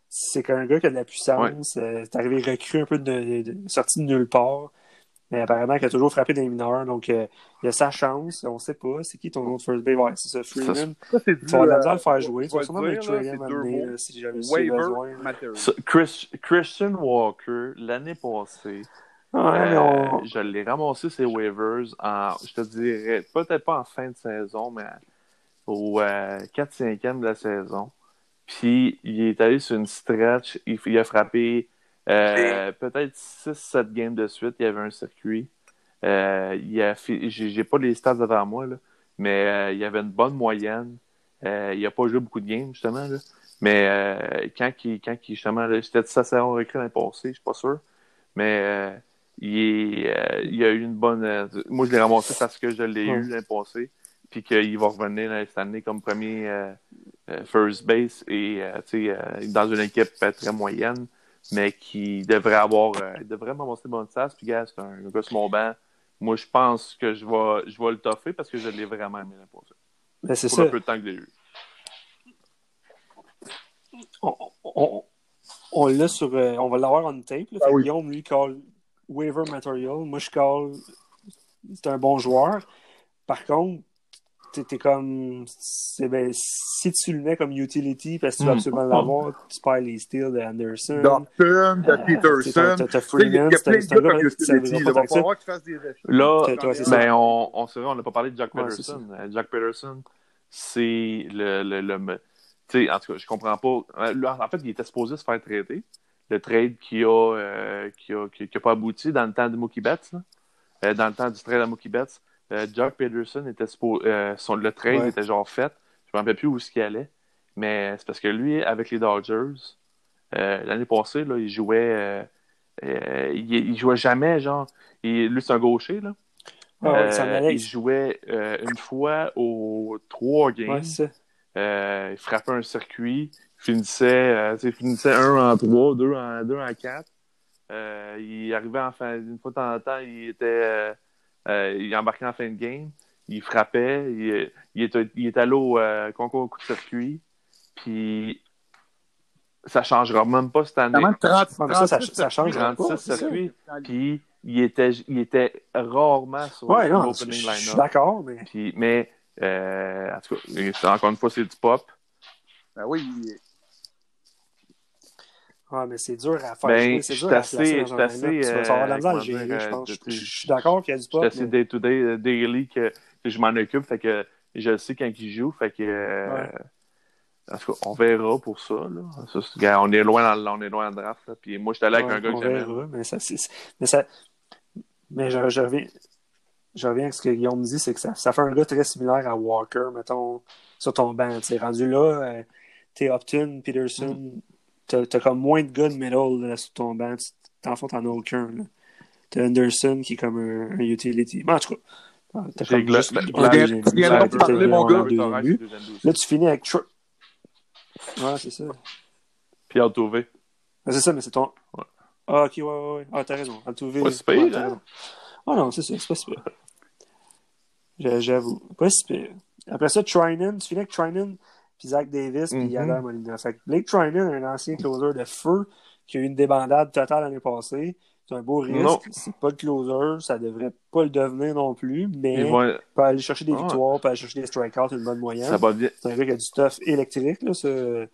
c'est un gars qui a de la puissance. Ouais. Euh, c'est arrivé recru un peu de, de, de sorti de nulle part. Mais apparemment, il a toujours frappé des mineurs. Donc, euh, il a sa chance. On ne sait pas. C'est qui ton autre first base? Ouais, c'est ça, Freeman. Ça, c'est du, tu vas euh, de le faire jouer. Tu vas sûrement mettre Trajan amené, si jamais c'est besoin. So, Chris, Christian Walker, l'année passée, ouais, euh, on... je l'ai ramassé ses waivers en, je te dirais, peut-être pas en fin de saison, mais au euh, quatrième cinquième de la saison. Puis, il est allé sur une stretch. Il, il a frappé... Euh, peut-être six sept games de suite, il y avait un circuit. Euh, il a fi... j'ai, j'ai pas les stats devant moi, là, mais euh, il y avait une bonne moyenne. Euh, il a pas joué beaucoup de games, justement. Là. Mais euh, quand il, quand il, justement, là, c'était de sa saison recrue l'année passée, je suis pas sûr. Mais euh, il, est, euh, il a eu une bonne. Euh, moi, je l'ai ramassé parce que je l'ai eu l'année passée. Puis qu'il va revenir là, cette année comme premier euh, euh, first base et euh, euh, dans une équipe euh, très moyenne. Mais qui devrait avoir. Euh, il devrait m'avancer bonne sasse. Puis, gars, c'est un gars sur mon banc. Moi, je pense que je vais, je vais le toffer parce que je l'ai vraiment aimé la pour ça. Pour un peu de temps que j'ai eu. On, on, on l'a sur. Euh, on va l'avoir on tape. Là, ah oui. Guillaume, lui, call waiver material. Moi, je call. C'est un bon joueur. Par contre. T'es, t'es comme c'est ben, si tu le mets comme utility parce que tu vas absolument l'avoir, tu perds les steals de Anderson, Norton, de Peterson, t'as Freeman, c'est un gars qui servira pas tant que ça. Là, ben on on se on n'a pas parlé de Jack Pederson. Jack Pederson, c'est le le le tu sais en tout cas je comprends pas. En fait, il était supposé se faire traiter, le trade qui a qui a qui a pas abouti dans le temps de Mookie Betts, dans le temps du trade à Mookie Betts. Euh, Jack Pederson était spo- euh, son, le trade ouais. était genre fait. Je ne me rappelle plus où ce qu'il allait. Mais c'est parce que lui, avec les Dodgers, euh, l'année passée, là, il jouait euh, Euh, il, il jouait jamais, genre. Il, lui, c'est un gaucher, là. Ah, euh, ça il jouait euh, une fois aux trois games. Ouais, c'est ça. Euh, il frappait un circuit. Finissait, euh, il finissait un en trois, deux en, deux en quatre. Euh, il arrivait en fin... Une fois de temps en temps, il était... Euh, euh, il embarquait en fin de game. Il frappait. Il, il, était, il était allé au euh, concours au coup de circuit. Puis... ça ne changera même pas cette année. trente, trente, ça, ça, ça change trente-six circuits. Puis, il était, il était rarement sur ouais, l'opening line-up. Je suis d'accord, mais... Puis, mais, euh, en tout cas, encore une fois, c'est du pop. Ben oui. Ah, mais c'est dur à faire. Ben, c'est dur à placer dans un line-up. Tu vas avoir de la misère à gérer, je pense. Je suis d'accord qu'il y a du pop. C'est day-to-day, daily, que je m'en occupe. Fait que je le sais quand il joue. Fait que... En tout cas, on verra pour ça, là. Ça c'est... On est loin dans le dans draft. Là. Puis moi, j'étais allé avec ouais, un gars que j'aimais. On verra, mais ça... C'est... Mais, ça... mais je, je, reviens... je reviens à ce que Guillaume me dit, c'est que ça, ça fait un gars très similaire à Walker, mettons, sur ton banc. T'sais. Rendu là, euh, t'es Upton, Pederson, mm. t'as, t'as comme moins de gars de middle là, sur ton banc. T'en fond, t'en as aucun. Là. T'as Anderson qui est comme un, un utility. Mais en tout cas... T'as j'ai comme juste... Là, tu finis avec... Ouais, c'est ça. Puis Altuve. Ah, c'est ça, mais c'est ton. Ouais. Ah, ok, ouais, ouais, ouais. Ah, t'as raison. Altuve. Pas si pire, ouais, hein? Ah, non, c'est ça, c'est pas si pire. J'avoue. Pas si pire. Après ça, Treinen, tu finis avec Treinen, puis Zach Davis, puis Yadam mm-hmm. Molina. Fait que Blake Treinen, un ancien closer de feu, qui a eu une débandade totale l'année passée. C'est un beau risque. Non. C'est pas le closer, ça devrait pas le devenir non plus, mais vont... peut aller chercher des victoires, ah. peut aller chercher des strikeouts, une bonne moyenne. Ça va bien. C'est un gars qui a du stuff électrique, là, ce...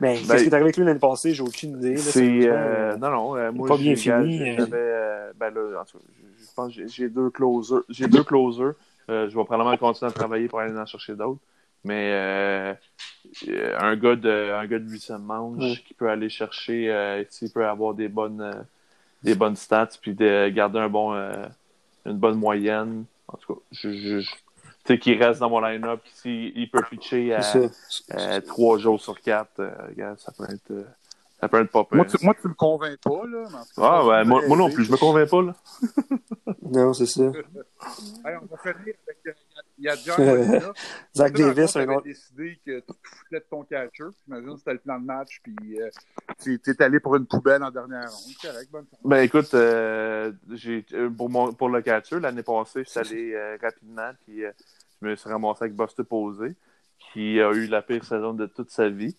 Mais ben, qu'est-ce qui est arrivé avec lui l'année passée? J'ai aucune idée. Là, c'est... c'est... Euh... Non, non, euh, moi, pas bien fini. J'avais... Euh... Ben là, en tout cas, je pense que j'ai, j'ai deux closers. J'ai deux closers. Euh, je vais probablement continuer à travailler pour aller en chercher d'autres. Mais euh... un gars de un gars de huit cents manches ouais. qui peut aller chercher, euh, s'il peut avoir des bonnes... Euh... des bonnes stats, puis de garder un bon, euh, une bonne moyenne. En tout cas, je, je, je... tu sais, qu'il reste dans mon line-up, s'il il peut pitcher à, à trois jours sur quatre, euh, regarde, ça peut être, euh, ça peut être pas pire. Moi, tu, moi, tu me convaincs pas, là. Mais en tout cas, ah, ouais, moi, moi non plus, je me convainc pas, là. Non, c'est ça. Allez, on va finir avec... Il y a déjà un Zach Davis, un autre. Tu décidé que tu foutais de ton catcher. J'imagine que c'était le plan de match, puis euh, tu es allé pour une poubelle en dernière ronde. Correct, bonne chance. Ben écoute, euh, j'ai, pour, mon, pour le catcher, l'année passée, je suis allé euh, rapidement, puis euh, je me suis ramassé avec Buster Posey, qui a eu la pire saison de toute sa vie.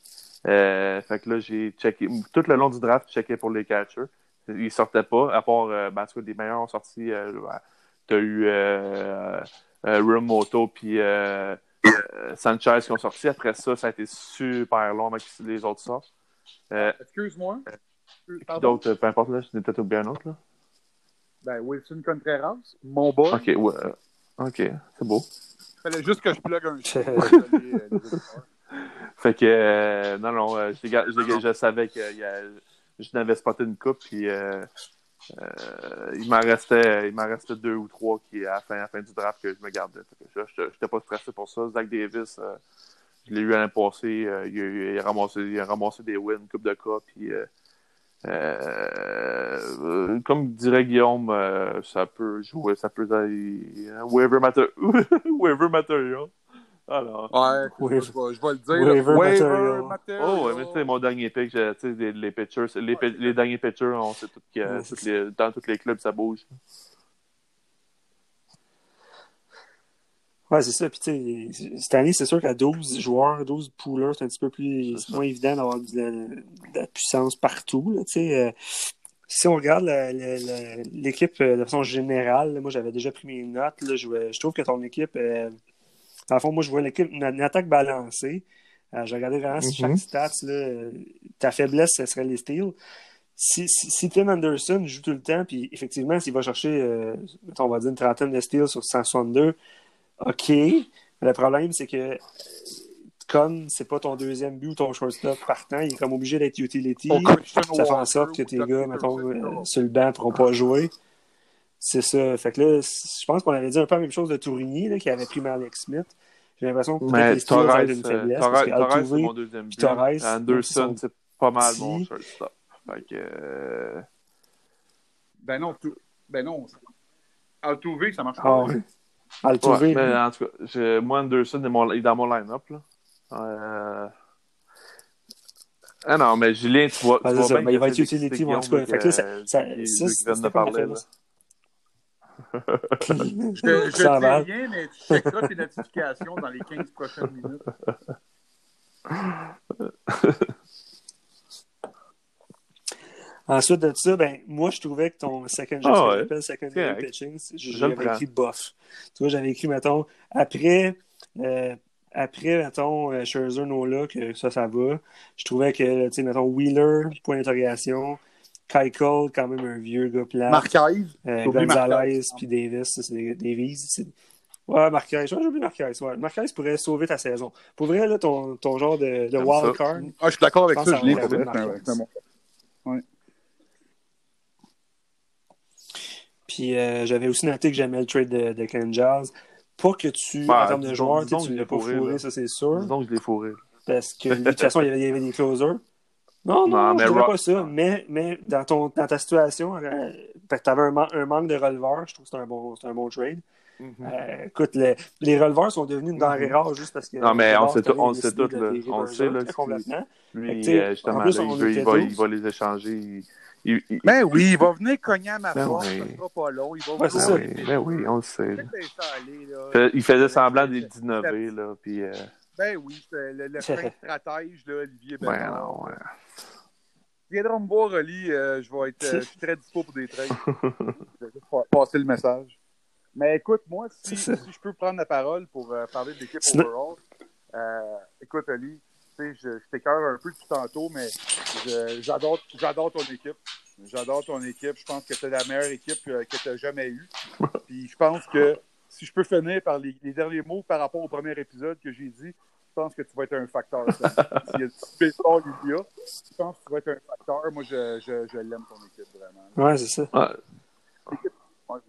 Euh, fait que là, j'ai checké. Tout le long du draft, je checkais pour les catchers. Ils sortaient pas, à part, euh, ben, en tout cas, des meilleurs ont sorti. Euh, ben, tu as eu. Euh, Euh, Rumoto puis euh, euh, Sanchez qui ont sorti. Après ça, ça a été super long avec les autres sortes. Euh, Excuse-moi. Pardon. D'autres, peu importe, là, je n'ai peut-être oublié un autre. Là. Ben, Wilson Contreras, mon boy. OK, ouais. OK, c'est beau. Il fallait juste que je plug un chien. Fait que, euh, non, non, euh, je, je, je savais que euh, je n'avais spoté une coupe, puis... Euh, Euh, il m'en restait il m'en restait deux ou trois qui à la fin, à la fin du draft que je me gardais. Je n'étais pas stressé pour ça. Zach Davis, euh, je l'ai eu à l'année passée. Euh, il, il, il, a ramassé, il a ramassé des wins, une coupe de cas. Puis, euh, euh, comme dirait Guillaume, euh, ça peut jouer, ça peut aller. Euh, waiver matter... material. Alors, ouais, oui. je, vais, je vais le dire. Waiver material. material. Oh, mais tu sais, mon dernier pick, tu sais, les, les pitchers, les, ouais. les derniers pitchers, on sait tout que oui, toutes les, dans tous les clubs, ça bouge. Ouais, c'est ça. Puis, tu sais, cette année, c'est sûr qu'à douze joueurs, douze poolers, c'est un petit peu plus. C'est moins évident d'avoir de la, de la puissance partout, tu sais. Si on regarde la, la, la, l'équipe de façon générale, moi, j'avais déjà pris mes notes. Là, je, je trouve que ton équipe. Euh, Dans le fond, moi, je vois l'équipe, une, une attaque balancée. Euh, je regardais vraiment mm-hmm. chaque stats. Là, ta faiblesse, ce serait les steals. Si, si, si Tim Anderson joue tout le temps, puis effectivement, s'il va chercher, euh, on va dire, une trentaine de steals sur cent soixante-deux, OK. Mais le problème, c'est que comme c'est pas ton deuxième but ou ton shortstop partant, il est comme obligé d'être utility. Ça fait en sorte que tes gars, mettons, euh, sur le banc, ne pourront pas jouer. C'est ça. Fait que là, je pense qu'on avait dit un peu la même chose de Tourigny, là, qui avait pris Alex Smith. J'ai l'impression que mais Torres a une faiblesse. Torres, Torres c'est mon deuxième but. Torres, Anderson, c'est pas mal mon shortstop. Fait que... Ben non, tu... ben non. Altuve, ça marche pas. Ah, oui. Altuve. Ouais, mais en tout cas, j'ai... moi, Anderson est, mon... est dans mon line-up. Là. Euh... Ah non, mais Julien, tu vois, ben, tu vois ça, bien... Il va être utilisé des en tout cas. Fait que là, ça... ça c'est de parler, là. je te, je te dis mal. Rien, mais tu checkeras tes notifications dans les quinze prochaines minutes. Ensuite de ça, ben, moi, je trouvais que ton second jump, oh, ouais. second jump pitching, j'avais écrit bof. Tu vois, j'avais écrit, mettons, après, euh, après mettons, euh, Scherzer, Nola, que ça, ça va. Je trouvais que, tu sais, mettons, Wheeler, point d'interrogation. Kai Cole, quand même un vieux gars plat. Marquez. Euh, Gonzalez, puis Davis, ça, c'est des, des vises. C'est... Ouais, Marquez. Ouais, j'ai oublié Marquez. Ouais. Marquez pourrait sauver ta saison. Pour vrai, là, ton, ton genre de, de wild card. Ah, je suis d'accord avec ça, je l'ai. Ouais. Puis euh, j'avais aussi noté que j'aimais le trade de, de Ken Giles. Pas que tu, bah, en termes de joueur, tu ne l'as pas fourré, ça c'est sûr. Donc je l'ai fourré. Parce que de toute façon, il y avait, il y avait des closers. Non, non, non je ne dirais pas ça, mais, mais dans, ton, dans ta situation, euh, tu avais un, man- un manque de releveurs, je trouve que c'est un bon, c'est un bon trade. Mm-hmm. Euh, écoute, le, les releveurs sont devenus une denrée rare juste parce que... Non, mais on sait tout, on sait tout, on sait, là, complètement. Lui, fait, justement, en plus, là, on il, il, va, il va les échanger... Il... Il, il... Ben oui, il va venir cogner à ma ben porte, oui. Ça ne sera pas long. Il va ben ça, oui. Ben oui, on le sait. Là. Il faisait semblant d'être dix-neuf, là, puis... Euh... Ben oui, c'est le, le fin stratège de Olivier Bédard. Ben non, ouais. Viendra me voir, Oli, euh, je vais être euh, je suis très dispo pour des trades. Je vais juste passer le message. Mais écoute, moi, si, si je peux prendre la parole pour euh, parler de l'équipe overall, euh, écoute, Oli, tu sais, je, je t'écœure un peu depuis tantôt, mais je, j'adore, j'adore ton équipe. J'adore ton équipe. Je pense que c'est la meilleure équipe euh, que tu as jamais eue. Puis je pense que si je peux finir par les, les derniers mots par rapport au premier épisode que j'ai dit, je pense que tu vas être un facteur. S'il y a du baseball, il y a. Je pense que tu vas être un facteur. Moi, je, je, je l'aime, ton équipe, vraiment. Ouais, c'est ça. Ouais, ouais.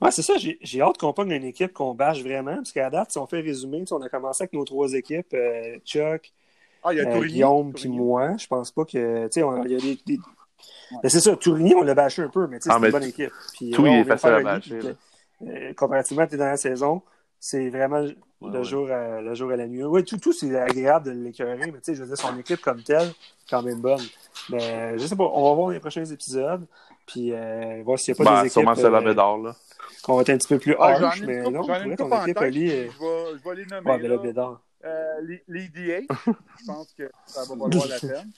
ouais c'est ça. J'ai, j'ai hâte qu'on pogne une équipe qu'on bâche vraiment. Parce qu'à date, si on fait résumer, on a commencé avec nos trois équipes, euh, Chuck, ah, y a euh, Guillaume puis moi. Je pense pas que... Tu sais, il y a des... des... Ouais. Ben, c'est ça. Tourigny, on l'a bâché un peu, mais tu sais, ah, c'est une bonne t- équipe. Puis, tout là, il est facile à bâcher. Euh, comparativement à tes dernières saisons, c'est vraiment le, ouais, jour, ouais. À, le jour à la nuit. Oui, tout, tout, c'est agréable de l'écœurer, mais tu sais, je veux dire, son équipe comme telle, quand même bonne. Mais je sais pas, on va voir les prochains épisodes, puis euh, voir s'il n'y a pas ben, des équipes... Sûrement c'est la Bédard, là. Qu'on va être un petit peu plus harsh, ah, mais coupe, non, j'en j'en ton équipe, elle est... Je vais les nommer, ouais, là. Bédard. Euh, les, les D H, je pense que ça va valoir la peine.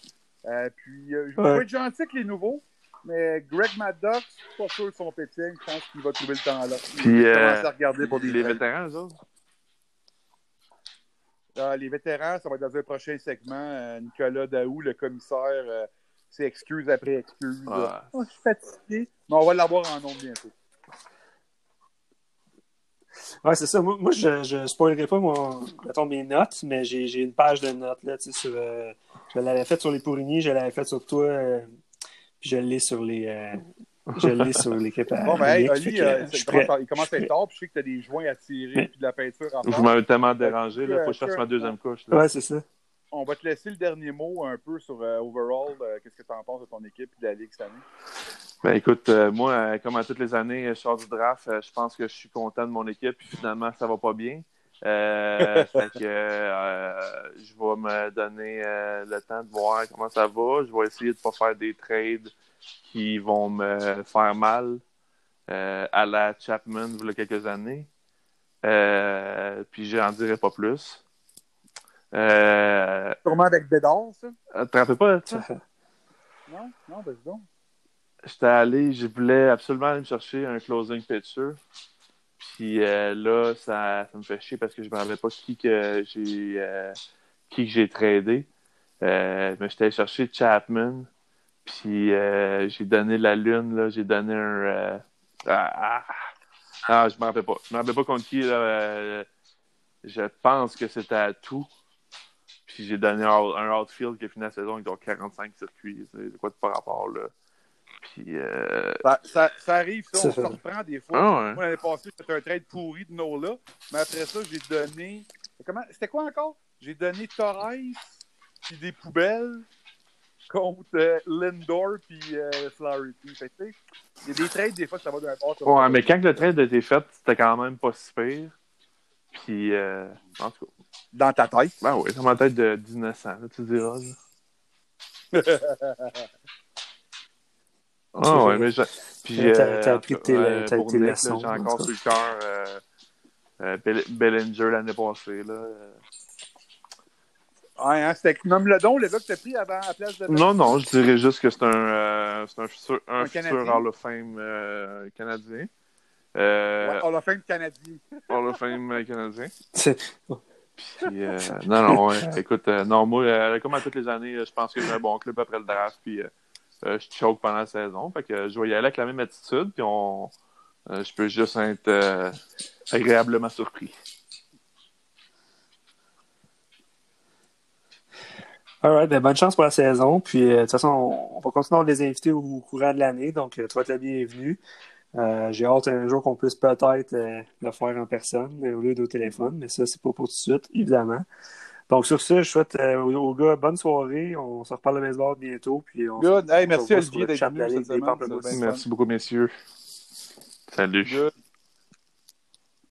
Euh, puis, euh, je vais ouais. être gentil avec les nouveaux. Mais Greg Maddux, pas sûr son péting, je pense qu'il va trouver le temps là. Il Puis, euh, commence à regarder pour des les traits. Vétérans, eux autres? Ah, les vétérans, ça va être dans un prochain segment. Euh, Nicolas Daou, le commissaire, euh, c'est excuse après excuse. Ouais. Oh, je suis fatigué. Mais on va l'avoir en nombre bientôt. Ouais, c'est ça. Moi, moi je ne spoilerai pas mon, mettons, mes notes, mais j'ai, j'ai une page de notes. Là, sur, euh, je l'avais faite sur les pourrigniers, je l'avais faite sur toi... Euh, Puis je l'ai sur les. Euh, je l'ai sur l'équipe. Bon, ben, hey, Oli, euh, il commence à être tard, puis je sais que t'as des joints à tirer, puis de la peinture en face. Vous m'avez tellement dérangé, là. Faut que je fasse ma deuxième couche, là. Ouais, c'est ça. On va te laisser le dernier mot un peu sur euh, Overall. Euh, qu'est-ce que t'en penses de ton équipe et de la Ligue cette année? Ben, écoute, euh, moi, euh, comme à toutes les années, je sors du draft. Euh, je pense que je suis content de mon équipe, puis finalement, ça va pas bien. Euh, fait que euh, je vais me donner euh, le temps de voir comment ça va. Je vais essayer de ne pas faire des trades qui vont me faire mal euh, à la Chapman il y a quelques années. Euh, puis je n'en dirai pas plus. Euh, Sûrement avec Bédard, ça? Tu te rappelles pas de ça? Non, non, ben c'est bon. J'étais allé, je voulais absolument aller me chercher un closing pitcher. Puis euh, là, ça, ça me fait chier parce que je ne me rappelais pas qui que j'ai euh, qui que j'ai tradé. Euh, mais j'étais allé chercher Chapman. Puis euh, j'ai donné la lune, là, j'ai donné un... Euh, ah, ah, je ne me rappelle pas. Je ne me rappelle pas contre qui. Là, euh, je pense que c'était à tout. Puis j'ai donné un, un outfield qui a fini la saison avec quarante-cinq circuits. C'est quoi de par rapport, là? Puis, euh... ça, ça, ça arrive, ça, on se reprend des fois. Ah ouais. Moi, l'année passée, j'ai fait un trade pourri de Nola, mais après ça, j'ai donné... Comment... C'était quoi encore? J'ai donné Torres, puis des poubelles, contre euh, Lindor puis euh, Fleury. Fait que, il y a des trades, des fois, ça va d'un bord. Ouais, mais quand le trade a été fait, c'était quand même pas si pire. Puis, euh, en tout cas. Dans ta tête? Ben oui, dans ma tête de dix-neuf cents, là, tu diras. Ah ouais, mais je... Puis, t'as, euh, t'as appris tes, euh, t'as tes leçons. J'ai encore sur le cœur euh, euh, Bell- Bellinger l'année passée, là. Euh... Ouais, hein, c'était nomme le don, le gars que t'as pris avant à la place de... Non, non, je dirais juste que c'est un, euh, c'est un futur, un un futur Hall of Fame euh, canadien. Euh... Ouais, Hall of Fame canadien. Hall of Fame canadien. C'est... Puis, euh, non, non, ouais, écoute, euh, non, moi, euh, comme à toutes les années, je pense que j'ai un bon club après le draft, puis euh, euh, je choke pendant la saison. Fait que euh, je vais y aller avec la même attitude, puis on, euh, je peux juste être euh, agréablement surpris. All right, ben bonne chance pour la saison. Puis, euh, de toute façon, on, on va continuer à les inviter au, au courant de l'année. Donc, euh, tu vas être la bienvenue. Euh, j'ai hâte un jour qu'on puisse peut-être euh, le faire en personne euh, au lieu de au téléphone. Mais ça, c'est pas pour tout de suite, évidemment. Donc, sur ça, je souhaite euh, aux, aux gars bonne soirée. On se reparle le baseball bientôt. Puis on Good. Se, hey, on merci, Olivier, d'être venu cette semaine. Merci beaucoup, messieurs. Salut. Good.